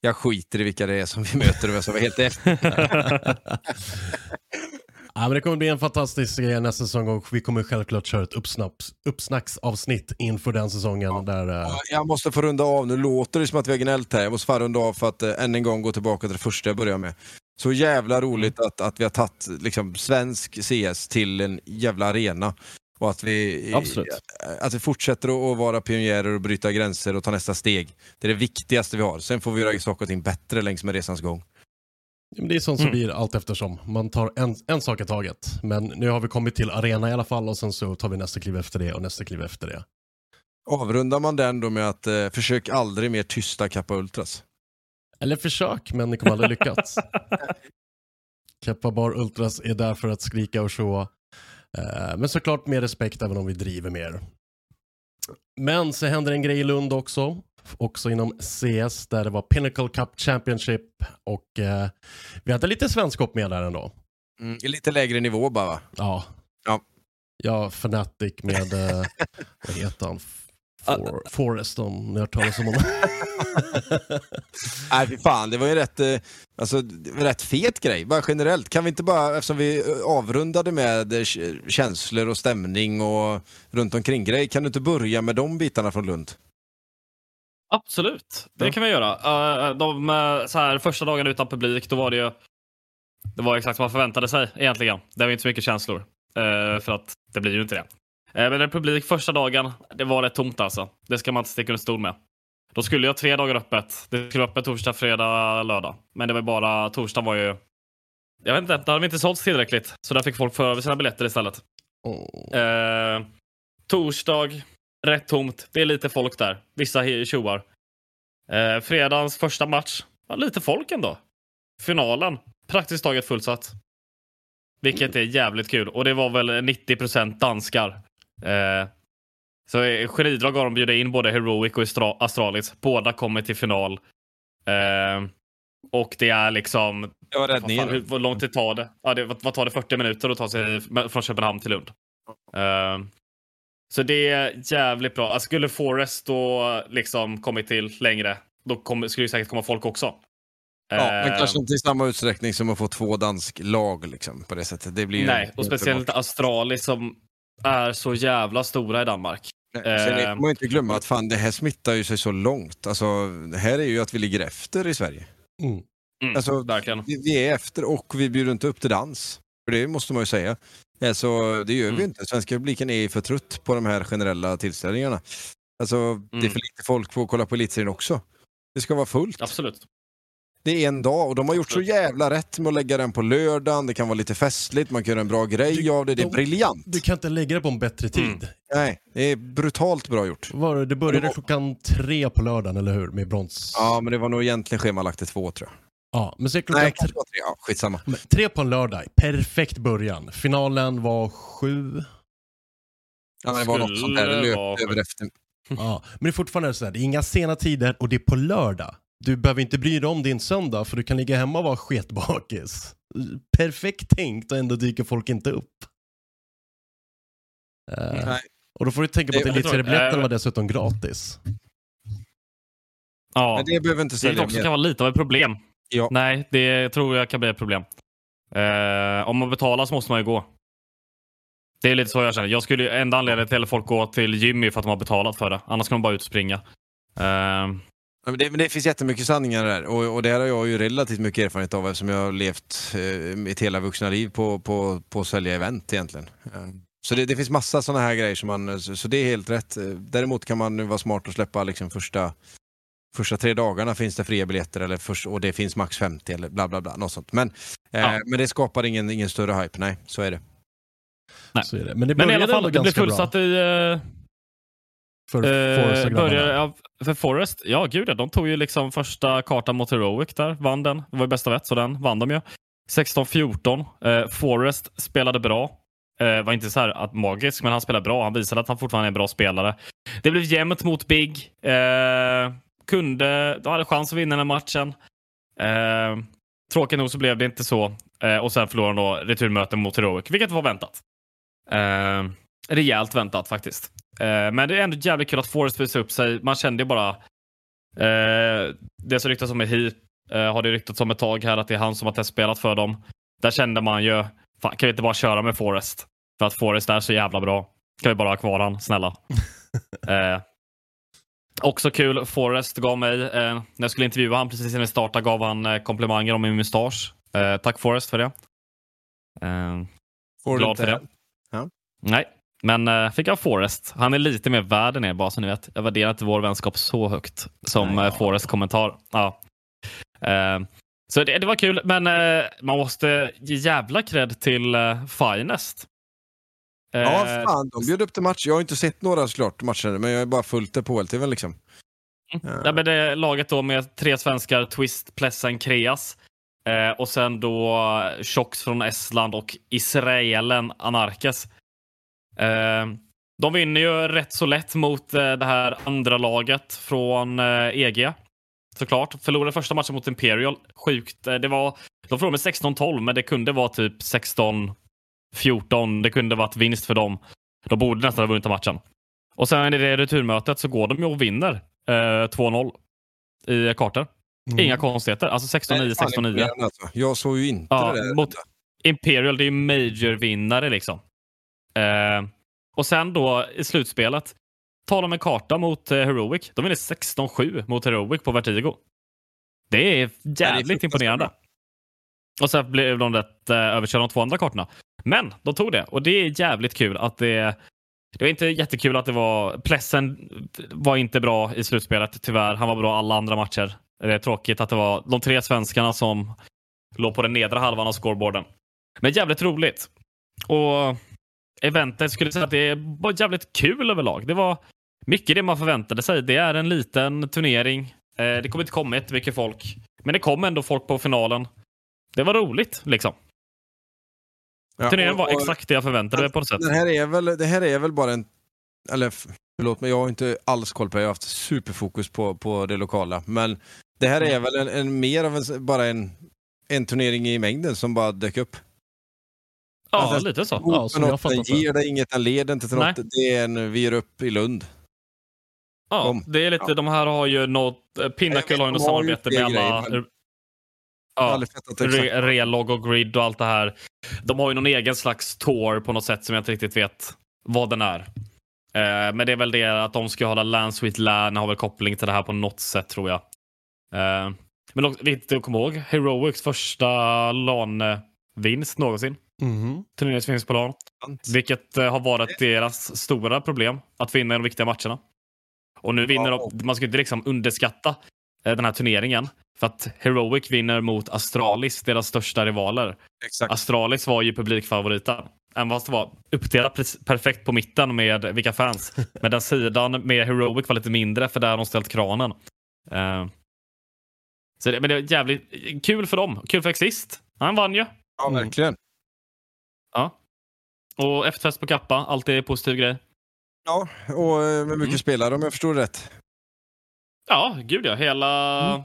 Jag skiter i vilka det är som vi möter och som är helt efter. Ja, men det kommer bli en fantastisk grej nästa säsong och vi kommer självklart köra ett uppsnacks, uppsnacksavsnitt inför den säsongen. Ja. Där, uh... jag måste få runda av, nu låter det som att vi har gnällt här. Jag måste få runda av för att uh, än en gång gå tillbaka till det första jag började med. Så jävla roligt att, att vi har tagit liksom, svensk C S till en jävla arena. Och att vi, att vi fortsätter att vara pionjärer och bryta gränser och ta nästa steg. Det är det viktigaste vi har. Sen får vi göra saker och ting bättre längs med resans gång. Det är sånt som mm. blir allt eftersom. Man tar en, en sak i taget. Men nu har vi kommit till arena i alla fall, och sen så tar vi nästa kliv efter det och nästa kliv efter det. Avrundar man den då med att eh, försök aldrig mer tysta Kappa Ultras. Eller försök, men ni kommer aldrig lyckats. Kappa Bar Ultras är där för att skrika och så. Men såklart med respekt, även om vi driver mer. Men så händer en grej i Lund också. Också inom C S, där det var Pinnacle Cup Championship. Och eh, vi hade lite svensk hopp med där ändå. Mm, lite lägre nivå bara, va? Ja. Ja, ja Fnatic med, eh, vad heter han? For, Forrest, om ni har talat om honom. Nej, för fan, det var ju rätt, alltså, rätt fet grej, bara generellt. Kan vi inte bara, eftersom vi avrundade med känslor och stämning och runt omkring grej, kan du inte börja med de bitarna från Lund? Absolut, det kan vi göra. De så här, första dagarna utan publik, då var det ju, det var exakt vad man förväntade sig egentligen. Det var inte så mycket känslor, för att det blir ju inte det. Men den publik första dagen, det var rätt tomt alltså. Det ska man inte sticka under stol med. Då skulle jag tre dagar öppet. Det skulle vara öppet torsdag, fredag, lördag. Men det var bara, torsdag var ju... Jag vet inte, det hade inte sålts tillräckligt. Så där fick folk för över sina biljetter istället. Oh. Eh, torsdag, rätt tomt. Det är lite folk där. Vissa tjoar. Eh, fredagens första match, ja, lite folk ändå. Finalen, praktiskt taget fullsatt. Vilket är jävligt kul. Och det var väl nittio procent danskar. Eh, så genidrag har de bjudit in både Heroic och Astra- Astralis. Båda kommer till final. Eh, och det är liksom... Jag var rädd ner. Hur, hur långt det tar det? Ja, det vad, vad tar det fyrtio minuter att ta sig från Köpenhamn till Lund? Eh, så det är jävligt bra. Alltså, skulle Forrest då liksom kommit till längre, då kom, skulle ju säkert komma folk också. Eh, ja, men kanske inte i samma utsträckning som att få två dansk lag liksom, på det sättet. Det blir nej, och speciellt Astralis som... är så jävla stora i Danmark. Nej, man får inte glömma att fan, det här smittar ju sig så långt. Alltså, det här är ju att vi ligger efter i Sverige. Mm. Mm, alltså, vi, vi är efter och vi bjuder inte upp till dans. För det måste man ju säga. Alltså, det gör mm. vi inte. Svenska publiken är för trött på de här generella tillställningarna. Alltså, mm. det är för lite folk på att kolla på elitserien också. Det ska vara fullt. Absolut. Det är en dag och de har gjort så jävla rätt med att lägga den på lördagen. Det kan vara lite festligt, man kan göra en bra grej du, av det. Det är de, briljant. Du kan inte lägga det på en bättre tid. Mm. Nej, det är brutalt bra gjort. Var det, det började klockan tre på lördagen, eller hur? Med brons. Ja, men det var nog egentligen schemalagt till två, tror jag. Ja, men så klockan... Nej, tre, två, tre. Ja, skitsamma. Men tre på en lördag, perfekt början. Finalen var sju. Ja, men det var något sånt där. Det löpte över efter. Ja, men det är fortfarande så här. Det är inga sena tider och det är på lördag. Du behöver inte bry dig om din söndag, för du kan ligga hemma och vara sketbakis. Perfekt tänkt, och ändå dyker folk inte upp. Uh, och då får du tänka på att elitseriebiljetterna var dessutom gratis. Ja, men det behöver inte sälja. Det också kan vara lite av ett problem. Ja. Nej, det tror jag kan bli ett problem. Uh, om man betalar så måste man ju gå. Det är lite så jag känner. Jag skulle ju enda anledningen till att folk går till gym för att de har betalat för det. Annars kan de bara ut och springa. Uh, Men det, men det finns jättemycket sanningar där, och, och det här har jag ju relativt mycket erfarenhet av, eftersom jag har levt eh, mitt hela vuxna liv på, på, på att sälja event egentligen. Så det, det finns massa sådana här grejer som man, så, så det är helt rätt. Däremot kan man nu vara smart och släppa liksom första, första tre dagarna finns det fria biljetter, eller först, och det finns max femtio eller bla bla bla, något sånt. Men, eh, ja. men det skapar ingen, ingen större hype, nej, så är det. Nej. Så är det. Men det började men i alla fall, det blev fullsatt bra. i... Uh... För, eh, började, ja, för Forrest, ja gud, de tog ju liksom första kartan mot Heroic där, vann den, det var ju bäst av ett, så den vann de ju sexton fjorton, eh, Forrest spelade bra, eh, var inte så här att magisk, men han spelade bra, han visade att han fortfarande är en bra spelare. Det blev jämnt mot Big, eh, kunde, de hade chans att vinna den matchen, eh, tråkigt nog så blev det inte så, eh, och sen förlorade de då returmöten mot Heroic, vilket var väntat, eh, rejält väntat faktiskt. Men det är ändå jävligt kul att Forrest visar upp sig. Man kände ju bara eh, det som ryktas om ett hip eh, har det ryktats om ett tag här, att det är han som har testspelat för dem. Där kände man ju, fan, kan vi inte bara köra med Forrest? För att Forrest är så jävla bra. Kan vi bara ha kvar han, snälla. eh, också kul, Forrest gav mig eh, när jag skulle intervjua han precis innan jag startade, gav han eh, komplimanger om min mustasch. eh, Tack Forrest för det. eh, Glad för det. Ja. Nej. Men eh, fick jag Forrest. Han är lite mer värd än er, bara så ni vet. Jag värderar inte vår vänskap så högt som eh, Forrest kommentar. Ja. Eh, så det, det var kul. Men eh, man måste ge jävla cred till eh, Finest. Eh, ja, fan. De bjöd upp till match. Jag har inte sett några såklart matcher, men jag är bara fullt där på L T V liksom. Mm. Ja. Det är laget då med tre svenskar, Twist, Plessen, Kreas. Eh, och sen då Chox från Estland och Israelen Anarkes. Eh, de vinner ju rätt så lätt mot eh, det här andra laget från eh, E G. Såklart. Förlorade första matchen mot Imperial. Sjukt. Eh, det var, de förlorade med sexton tolv, men det kunde vara typ sexton fjorton. Det kunde varit vinst för dem. De borde nästan ha vunnit matchen. Och sen i det returmötet så går de ju och vinner eh, två noll i kartor. Mm. Inga konstigheter. Alltså sexton nio, sexton nio. Alltså. Jag såg ju inte ja, det där. Mot Imperial, det är ju major-vinnare liksom. Eh, och sen då i slutspelet tar de en karta mot eh, Heroic. De vinner sexton sju mot Heroic på Vertigo. Det är jävligt det är imponerande. Och sen blev de rätt eh, överkörda de två andra kartorna. Men de tog det. Och det är jävligt kul att det... Det var inte jättekul att det var... Plessen var inte bra i slutspelet, tyvärr. Han var bra alla andra matcher. Det är tråkigt att det var de tre svenskarna som låg på den nedre halvan av scoreboarden. Men jävligt roligt. Och eventet skulle jag säga att det var jävligt kul överlag. Det var mycket det man förväntade sig. Det är en liten turnering. Det kommer inte komma jättemycket folk. Men det kom ändå folk på finalen. Det var roligt liksom. Ja, turneringen var och, och, exakt det jag förväntade mig på något sätt. Det här är väl, det här är väl bara en... Eller förlåt, men jag har inte alls koll på det. Jag har haft superfokus på, på det lokala. Men det här är väl en, en mer av en, bara en, en turnering i mängden som bara dök upp. Ja, alltså, lite så. Ja, som jag fattar. Den ger dig inget, den leder inte till något. Det är en vi är upp i Lund. Ja, Kom. det är lite... Ja. De här har ju något... Pinnacle har ju något samarbete med alla... Grejer, men... Ja, re- relog och grid och allt det här. De har ju någon egen slags tour på något sätt som jag inte riktigt vet vad den är. Eh, men det är väl det att de ska hålla Land Sweet Land, har väl koppling till det här på något sätt tror jag. Eh, men viktigt att komma ihåg, Heroics första LAN-vinst någonsin. Mm-hmm. Turneringen finns på LAN. Vilket eh, har varit deras stora problem, att vinna de viktiga matcherna. Och nu vinner wow. de, man ska inte liksom underskatta eh, den här turneringen. För att Heroic vinner mot Astralis, deras största rivaler. Exakt. Astralis var ju publikfavoriten. Även fast det var uppdelat perfekt på mitten med vilka fans. Men den sidan med Heroic var lite mindre för där har de ställt kranen. Uh. Så det, men det är jävligt kul för dem. Kul för Exist. Han vann ju. Ja, verkligen. Mm. Ja. Och efterfest på Kappa, alltid en positiv grej. Ja, och med mycket mm. spelare om jag förstår rätt. Ja, gud ja. Hela... Mm.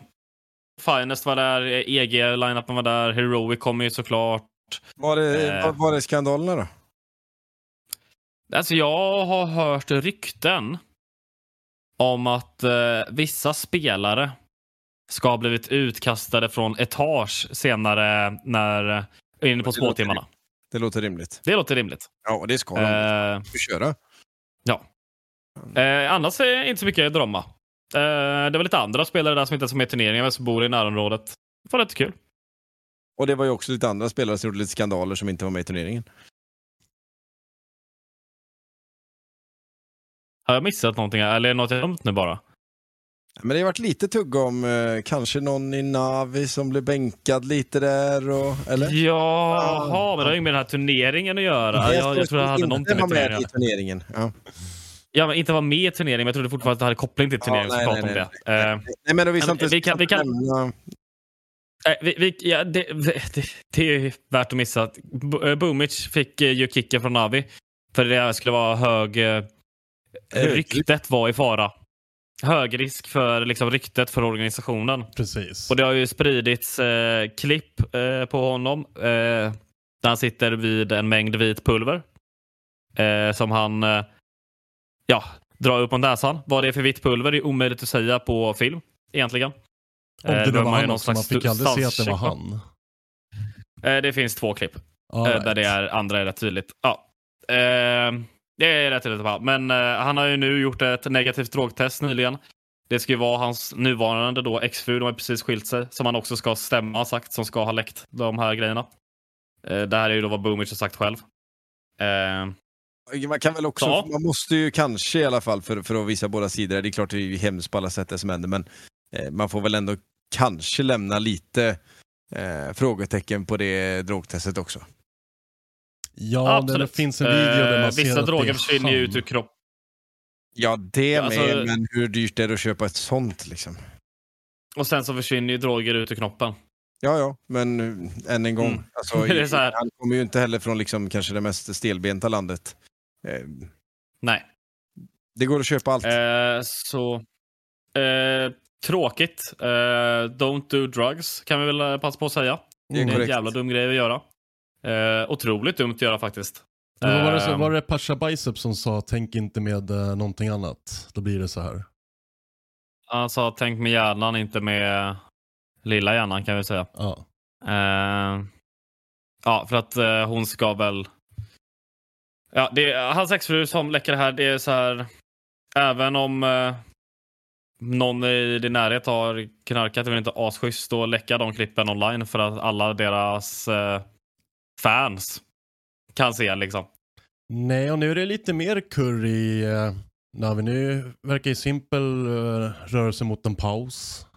Finest var där, E G-line-upen var där, Heroic kom ju såklart. Var det, eh. var det skandalerna då? Alltså jag har hört rykten om att eh, vissa spelare ska ha blivit utkastade från etage senare när inne på småtimmarna. Det låter rimligt. Det låter rimligt. Ja, det ska de. Eh. Vi köra. Ja. Eh, annars är det inte så mycket drama. Det var lite andra spelare där som inte är med i turneringen men som bor i närområdet. Det var rätt kul. Och det var ju också lite andra spelare som gjorde lite skandaler som inte var med i turneringen. Har jag missat någonting? Eller är det något jag glömt nu bara? Men det har varit lite tugg om eh, kanske någon i Navi som blev bänkad lite där. Och, eller? Jaha, ah. men det har ju med den här turneringen att göra. Nej, jag, jag, jag tror jag hade någonting med, med i turneringen. Ja. Ja, men inte var med i turneringen, men jag trodde fortfarande att det hade koppling till turneringen. Ja, nej, nej, nej. Det. Uh, nej, men då visar inte... Vi kan... Vi kan äh, vi, vi, ja, det, det, det är värt att missa. B- Boomic fick ju kicken från Navi. För det skulle vara hög... Uh, ryktet var i fara. Hög risk för liksom, ryktet för organisationen. Precis. Och det har ju spridits uh, klipp uh, på honom. Uh, där han sitter vid en mängd vit pulver. Uh, som han... Uh, Ja, dra upp om näsan. Vad det är för vitt pulver det är omöjligt att säga på film, egentligen. Om det eh, var han också, man fick aldrig se att det var han. Eh, det finns två klipp. Eh, right. Där det är, andra är rätt tydligt. Ja. Eh, det är rätt tydligt. Men eh, han har ju nu gjort ett negativt drogtest nyligen. Det ska ju vara hans nuvarande då, ex-fru, de har precis skilt sig. Som han också ska stämma, sagt, som ska ha läckt de här grejerna. Eh, det här är ju då vad Boomic har sagt själv. Eh... Man kan väl också, ja. man måste ju kanske i alla fall för, för att visa båda sidor. Det är klart vi är hemskt på alla sätt det som händer, men eh, man får väl ändå kanske lämna lite eh, frågetecken på det drogtestet också. Ja, absolut. Det finns en video där man eh, ser vissa droger försvinner ju ut ur kroppen. Ja, det ja, alltså, med, men hur dyrt är det att köpa ett sånt liksom? Och sen så försvinner ju droger ut ur knoppen. Ja, ja, men än en gång. Mm. Alltså, det är han kommer ju inte heller från liksom, kanske det mest stelbenta landet. Eh, Nej. Det går att köpa allt. Eh, så eh, tråkigt. Eh, don't do drugs kan vi väl passa på att säga. Det är, det är en jävla dum grej att göra. Eh, otroligt dumt att göra faktiskt. Men var det, så, var det Pasha Bicep som sa tänk inte med eh, någonting annat? Då blir det så här. Han sa tänk med hjärnan, inte med lilla hjärnan kan vi säga. Ja. Eh, ja, för att eh, hon ska väl... Ja, det är hans exfru som läcker det här. Det är så här... Även om eh, någon i din närhet har knarkat, det är inte asschysst att läcka de klippen online för att alla deras eh, fans... kan se liksom. Nej, och nu är det lite mer kurr i uh, Navi. Nu verkar ju simpel uh, rörelse mot en paus.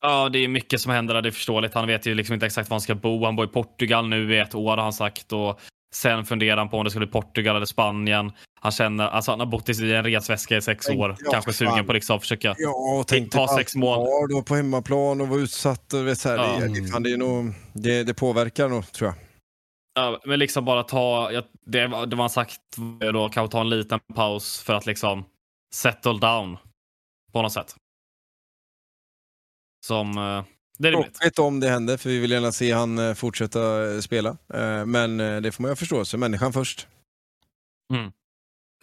Ja, det är mycket som händer där, det är förståeligt. Han vet ju liksom inte exakt var han ska bo. Han bor i Portugal nu i ett år har han sagt. Och sen funderar han på om det skulle bli Portugal eller Spanien. Han känner, alltså han har bott i en resväska i sex år. Ja, kanske fan. Sugen på liksom att försöka ja, ta sex månader. Ja, på hemmaplan och vara utsatt. Och vet, så här, ja. det, det, det, är nog, det, det påverkar nog, tror jag. Ja, men liksom bara ta, ja, det, det var sagt då, kan ta en liten paus för att liksom settle down på något sätt. Som, det är rimligt. Jag vet om det händer, för vi vill gärna se han fortsätta spela. Men det får man ju förstå, så människan först. Mm.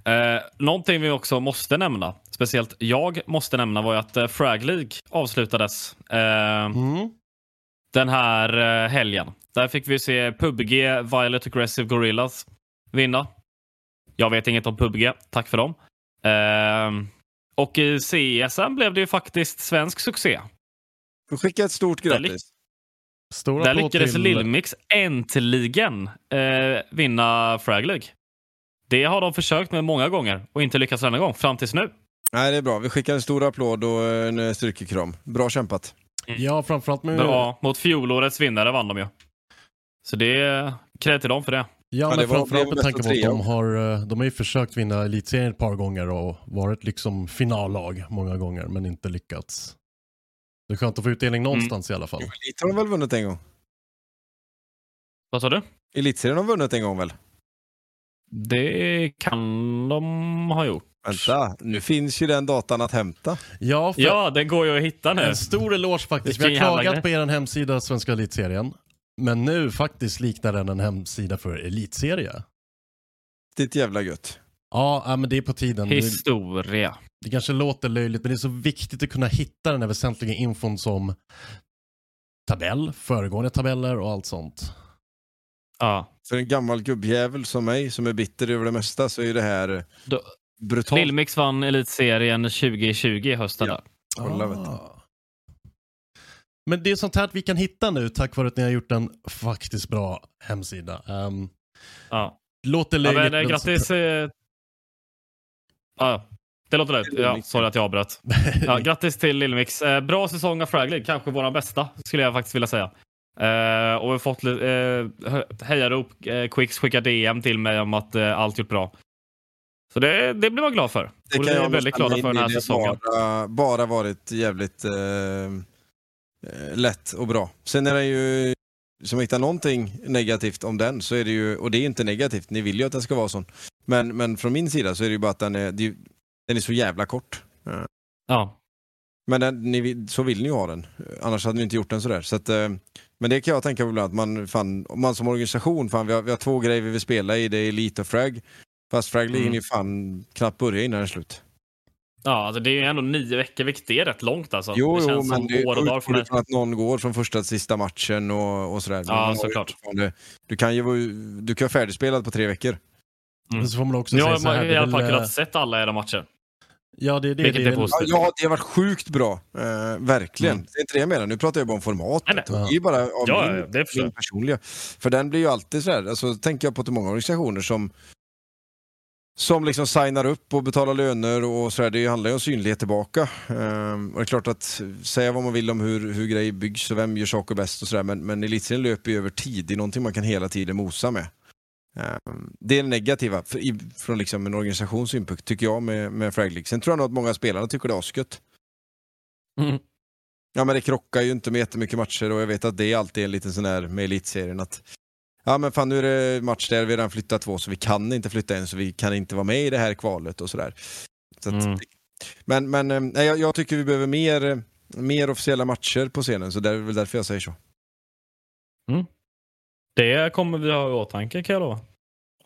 Eh, någonting vi också måste nämna, speciellt jag måste nämna, var ju att Fragleague avslutades eh, mm. den här helgen. Där fick vi se P U B G Violent Aggressive Gorillas vinna. Jag vet inget om P U B G, tack för dem. Ehm, och i C S N blev det ju faktiskt svensk succé. Du skickade ett stort grattis. Där, där lyckades till... Lilmix äntligen eh, vinna Fragleague. Det har de försökt med många gånger och inte lyckats denna gång, fram tills nu. Nej, det är bra. Vi skickar en stor applåd och en styrkekram. Bra kämpat. Mm. Ja, framförallt med... Bra, mot fjolårets vinnare vann de ju. Så det är krävt till dem för det. Ja, men ja, framförallt med tanke på att de har, de har ju försökt vinna Elitserien ett par gånger och varit liksom finallag många gånger, men inte lyckats. Det är skönt att få utdelning någonstans mm. i alla fall. Elitserien har de väl vunnit en gång? Vad sa du? Elitserien har de vunnit en gång väl? Det kan de ha gjort. Vänta, nu finns ju den datan att hämta. Ja, ja den går ju att hitta nu. En stor eloge faktiskt. Vi har klagat på er hemsida Svenska Elitserien. Men nu faktiskt liknar den en hemsida för elitserie. Det är ett jävla gött. Ja, men det är på tiden. Historia. Det kanske låter löjligt, men det är så viktigt att kunna hitta den här väsentliga infon som tabell, föregående tabeller och allt sånt. Ja. För en gammal gubbjävel som mig, som är bitter över det mesta, så är det här Då, brutalt. Lilmix vann elitserien tjugo tjugo hösten ja. där. Kolla, ah. vet du. Men det är sånt här att vi kan hitta nu tack vare att ni har gjort en faktiskt bra hemsida. Um, ja. Låter löjligt. Ja, men, men grattis. Så... Eh... Ja, det låter löjligt. Ja, sorry att jag avbröt. Ja, grattis till Lilmix. Eh, bra säsong av Fragleague. Kanske vår bästa skulle jag faktiskt vilja säga. Eh, och vi har fått eh, hejarop. Eh, Quicks skickar D M till mig om att eh, allt gjort bra. Så det, det blir man glad för. Det och kan jag är väldigt glada för den här säsongen. Bara, bara varit jävligt... Eh... lätt och bra. Sen är det ju som hittar någonting negativt om den så är det ju, och det är inte negativt, ni vill ju att den ska vara sån. Men, men från min sida så är det ju bara att den är, den är så jävla kort. Ja. Men den, ni, så vill ni ju ha den. Annars hade ni inte gjort den sådär. Så att, men det kan jag tänka på ibland att man, fan, man som organisation, fan, vi, har, vi har två grejer vi vill spela i, det är Elite och Frag. Fast Frag ligger mm. ju fan knappt börja innan det är slut. Ja, alltså det är ju ändå nio veckor, vilket är rätt långt alltså. Jo, det känns jo, men som det, år och dag från att någon går från första till sista matchen och, och sådär. Ja, såklart. Du, du kan ju du kan vara färdigspelad på tre veckor. Mm. Så får man också ja, säga jag har väl... kunnat sett alla era matcher. Ja, det, det, vilket det, det är positivt. Ja, det har varit sjukt bra. Eh, verkligen. Mm. Det är inte det jag menar. Nu pratar jag bara om format. Nej, nej. Det är ju bara av ja, min, det är min personliga. För den blir ju alltid sådär. Alltså, tänker jag på till många organisationer som som liksom signar upp och betalar löner och sådär. Det handlar ju om synlighet tillbaka. Ehm, och det är klart att säga vad man vill om hur, hur grejer byggs och vem gör saker bäst och sådär. Men, men elitserien löper ju över tid. Det är någonting man kan hela tiden mosa med. Ehm, det är negativa för, i, från liksom en organisationssynpunkt tycker jag med, med Fragleague. Sen tror jag nog att många spelare tycker det är asgött. Mm. Ja, men det krockar ju inte med jättemycket matcher och jag vet att det är alltid en liten sån här med elitserien att ja, men fan, nu är det match där vi redan flyttat två så vi kan inte flytta en så vi kan inte vara med i det här kvalet och sådär. Så mm. Men, men nej, jag tycker vi behöver mer, mer officiella matcher på scenen så det är väl därför jag säger så. Mm. Det kommer vi ha i åtanke, kan jag lova.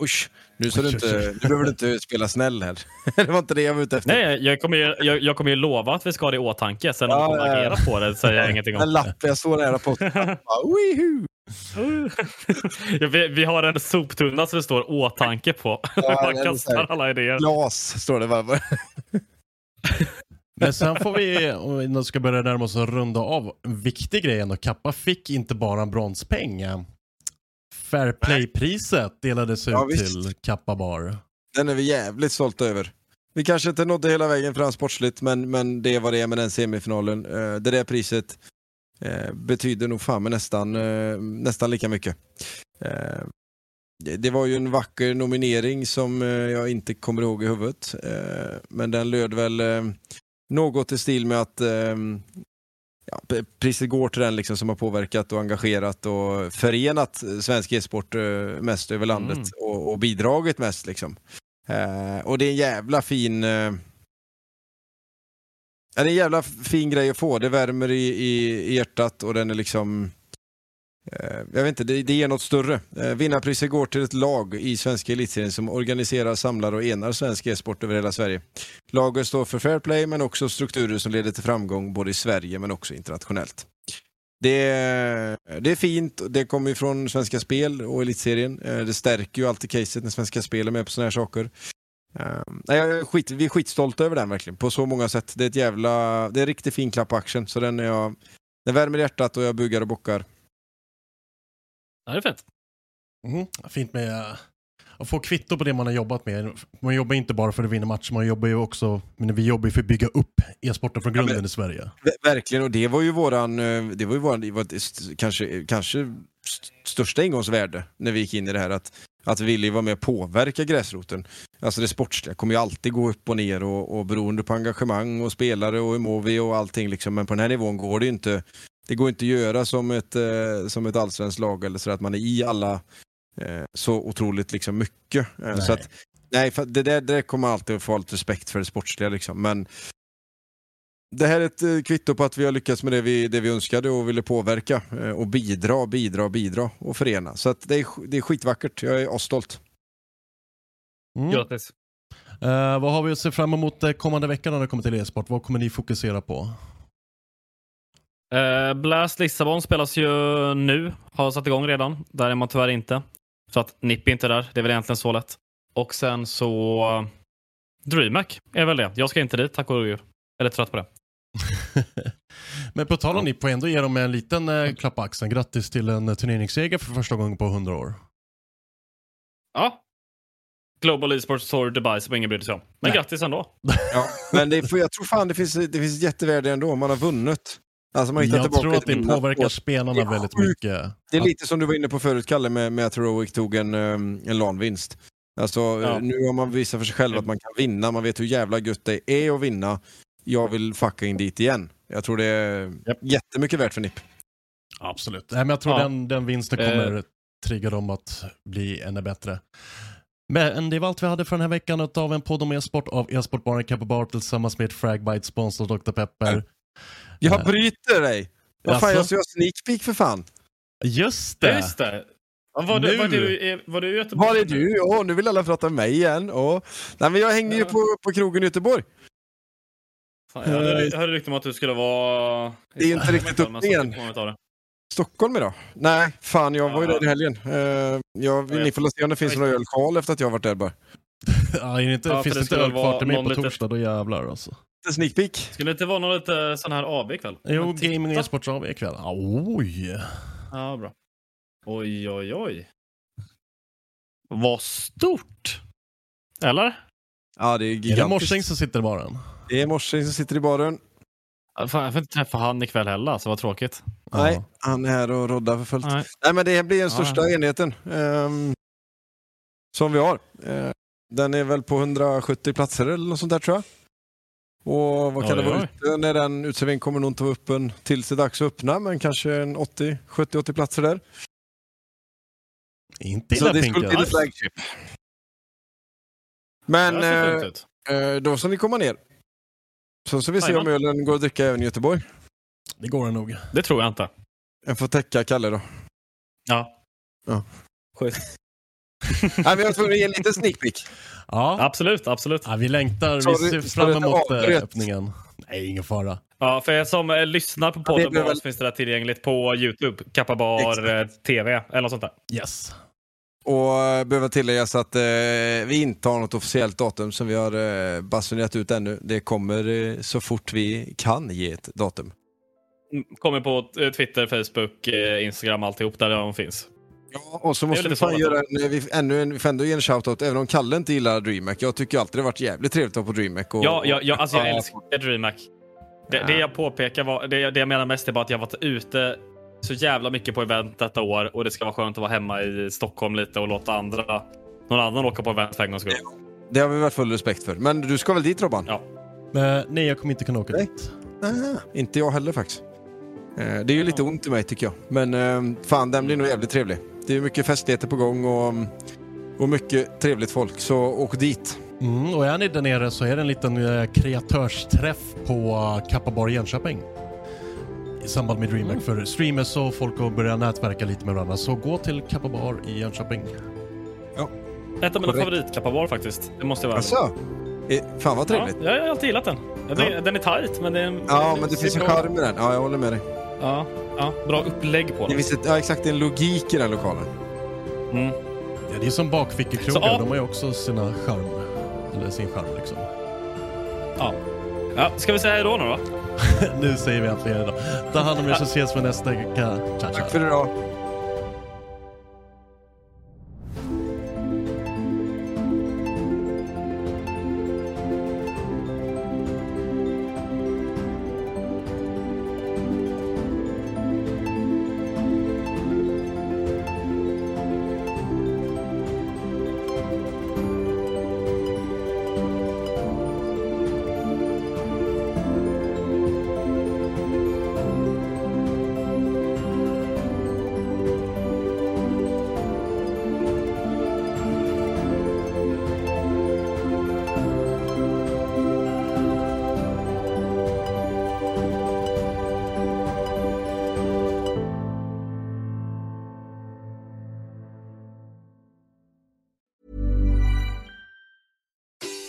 Usch, nu så du inte, du behöver inte spela snäll här. Det var inte det jag var ute efter. Nej, jag kommer ju, jag, jag kommer ju lova att vi ska ha det i åtanke. Sen om ja, vi kommer agera på det säger jag ingenting om det. En lapp, jag står där på Wihu! Ja, vi, vi har en soptunna som det står åtanke på. Ja, man kastar alla idéer. Glas står det bara. Men sen får vi, om vi ska börja närma oss runda av, en viktig grej ändå. Kappa fick inte bara en bronspeng. Fairplay-priset delades ut ja, till Kappa Bar. Den är vi jävligt stolta över. Vi kanske inte nådde hela vägen fram sportsligt, men, men det var det med den semifinalen. Det där priset betyder nog fan nästan, nästan lika mycket. Det var ju en vacker nominering som jag inte kommer ihåg i huvudet. Men den löd väl något i stil med att ja, priset går till den liksom som har påverkat och engagerat och förenat svensk e-sport mest över landet mm. och, och bidragit mest liksom. Eh, och det är en jävla fin eh, det är en jävla fin grej att få. Det värmer i, i hjärtat och den är liksom eh, jag vet inte, det, det är något större. Eh, vinnarpriset går till ett lag i Svenska Elitserien som organiserar, samlar och enar svensk e-sport över hela Sverige. Laget står för fair play men också strukturer som leder till framgång både i Sverige men också internationellt. Det, det är fint. Det kommer ju från Svenska Spel och Elitserien. Det stärker ju alltid caset när Svenska Spel är med på såna här saker. Nej, skit, vi är skitstolta över den verkligen på så många sätt. Det är ett jävla, det är en riktigt fin klapp på axeln. Så den är jag, den värmer hjärtat och jag buggar och bockar. Ja, det är fett. Mm, fint med att få kvitto på det man har jobbat med. Man jobbar inte bara för att vinna matcher, man jobbar ju också, men vi jobbar ju för att bygga upp e-sporten från grunden ja, men, i Sverige. Verkligen, och det var ju våran, det var ju våran det var kanske, kanske största ingångsvärde när vi gick in i det här, att, att vi ville vara med och påverka gräsroten. Alltså det sportsliga kommer ju alltid gå upp och ner och, och beroende på engagemang och spelare och hur mår vi och allting liksom, men på den här nivån går det ju inte, det går inte att göra som ett, som ett allsvenskt lag eller så att man är i alla så otroligt liksom mycket. Nej. Så att, nej, för det där det kommer alltid att få allt respekt för det sportsliga liksom. Men det här är ett kvitto på att vi har lyckats med det vi, det vi önskade och ville påverka och bidra, bidra, bidra och förena. Så att det, är, det är skitvackert. Jag är asstolt. Mm. Grattis. Uh, vad har vi att se fram emot kommande veckan när det kommer till e-sport? Vad kommer ni fokusera på? Uh, Blast Lissabon spelas ju nu. Har satt igång redan. Där är man tyvärr inte. Så att N I P inte där, det är väl egentligen så lätt. Och sen så Dreamhack är väl det. Jag ska inte dit, tack och lov. Eller trött på det. Men på tal om N I P, ändå ger de en liten eh, klapp på axeln. Grattis till en turneringsseger för första gången på hundra år. Ja. Global Esports Tour Dubai som ingen brydde sig om. Men nej, grattis ändå. Ja, men det är, jag tror fan det finns, det finns jättevärde ändå om man har vunnit. Alltså man jag tror att det påverkar spelarna ja, väldigt mycket. Det är lite som du var inne på förut, Kalle, med, med att Heroic tog en, en LAN-vinst. Alltså, ja. Nu har man visat för sig själv att man kan vinna. Man vet hur jävla gött det är att vinna. Jag vill fucka in dit igen. Jag tror det är yep. jättemycket värt för N I P. Absolut. Nej, men jag tror ja. den, den vinsten kommer eh. trigga dem att bli ännu bättre. Men det var allt vi hade för den här veckan av en podd om e-sport av e-sportbaren Kappa Bar tillsammans med Fragbite, sponsor doktor Pepper. Ja. Jag bryter dig. Vad fan, jag ska göra sneak peek för fan. Just det. Just det. Var du, var du, var du i Göteborg? Var är du? Ja, nu vill alla prata med mig igen. Och... Nej, men jag hänger ju på, på krogen i Göteborg. Fan, jag hörde, jag hörde riktigt om att du skulle vara... Det är ju inte riktigt uppningen. Stockholm idag? Nej, fan, jag var ju där i helgen. Jag, ni får se om det finns några ölkval efter att jag har varit där bara. Ja, inte, ja, finns det inte ölkvarter med på lite... torsdag, då jävlar alltså. Sneak peek. Skulle det inte vara något lite sån här A B ikväll? Jo, t- gaming och e-sports A B ikväll. Oj. Ja, bra. Oj, oj, oj. Vad stort. Eller? Ja, det är gigantiskt. Är det Morsing som sitter i baren? Det är Morsing som sitter i baren. Jag får inte träffa han ikväll heller, så vad tråkigt. Nej, ja. Han är här och roddar för fullt. Nej. Nej, men det blir den största ja. enheten um, som vi har. Uh, den är väl på hundrasjuttio platser eller något sånt där, tror jag. Och vad kan oj, det vara ute? När den utservingen kommer nog inte vara öppen till sig dags att öppna, men kanske en åttio sjuttio åttio platser där. Inte så det pinka. Skulle bli det flagship. Men eh, då ska ni komma ner. Så så vi ser om ölen går att dricka även i Göteborg. Det går det nog. Det tror jag inte. En får täcka Kalle då. Ja. Ja. Skönt. Nej, vi har tvungen att ge en liten sneak peek. Ja, absolut, absolut. Ja, vi längtar, vi ser fram emot öppningen. Nej, ingen fara. Ja, för er som eh, lyssnar på podden ja, väl... finns det där tillgängligt på YouTube, Kappa Bar eh, T V eller något sånt där. Yes. Och äh, behöver tilläggas att eh, vi inte har något officiellt datum som vi har eh, basunerat ut ännu. Det kommer eh, så fort vi kan ge ett datum. Kommer på eh, Twitter, Facebook, eh, Instagram, alltihop där de finns. Ja, och så måste vi fan göra en, vi, ännu en, vi får ändå ge en shoutout, även om Kalle inte gillar Dreamhack. Jag tycker alltid det har varit jävligt trevligt att vara på Dreamhack. Och, ja, ja, ja, alltså jag älskar Dreamhack. Det, ja. det jag påpekar, var, det, det jag menar mest är bara att jag har varit ute så jävla mycket på event detta år. Och det ska vara skönt att vara hemma i Stockholm lite och låta andra, någon annan åka på event för en gångs skull. Ja, det har vi varit full respekt för. Men du ska väl dit, Robban? Ja. Men, nej, jag kommer inte kunna åka nej. dit. Nej, inte jag heller faktiskt. Det är ju lite ont i mig tycker jag. Men fan, den blir nog jävligt trevlig. Det är mycket festligheter på gång och, och mycket trevligt folk. Så åk dit. Mm, och är ni där nere så är det en liten kreatörsträff på Kappa Bar Jönköping i samband med Dreamhack mm. för streamers och folk och börja nätverka lite med varandra. Så gå till Kappa Bar i Jönköping. Ja. Ett av mina favorit Kappa Bar faktiskt. Det måste vara. Asså. Fan vad trevligt. Ja, jag har alltid gillat den. Den, ja. den är tajt men den ja, men det finns en charm i den. Ja, jag håller med dig. Ja, ja, bra upplägg på det. Visst, ja, exakt, en logik i den lokalen. Mm. Ja, det är som bakfickekrogar, ja. de har ju också sina charm eller sin charm liksom. Ja. Ja, ska vi säga hejdå nu då? Nu säger vi egentligen hejdå. Ta hand om er så ses vi nästa vecka. Tack för idag.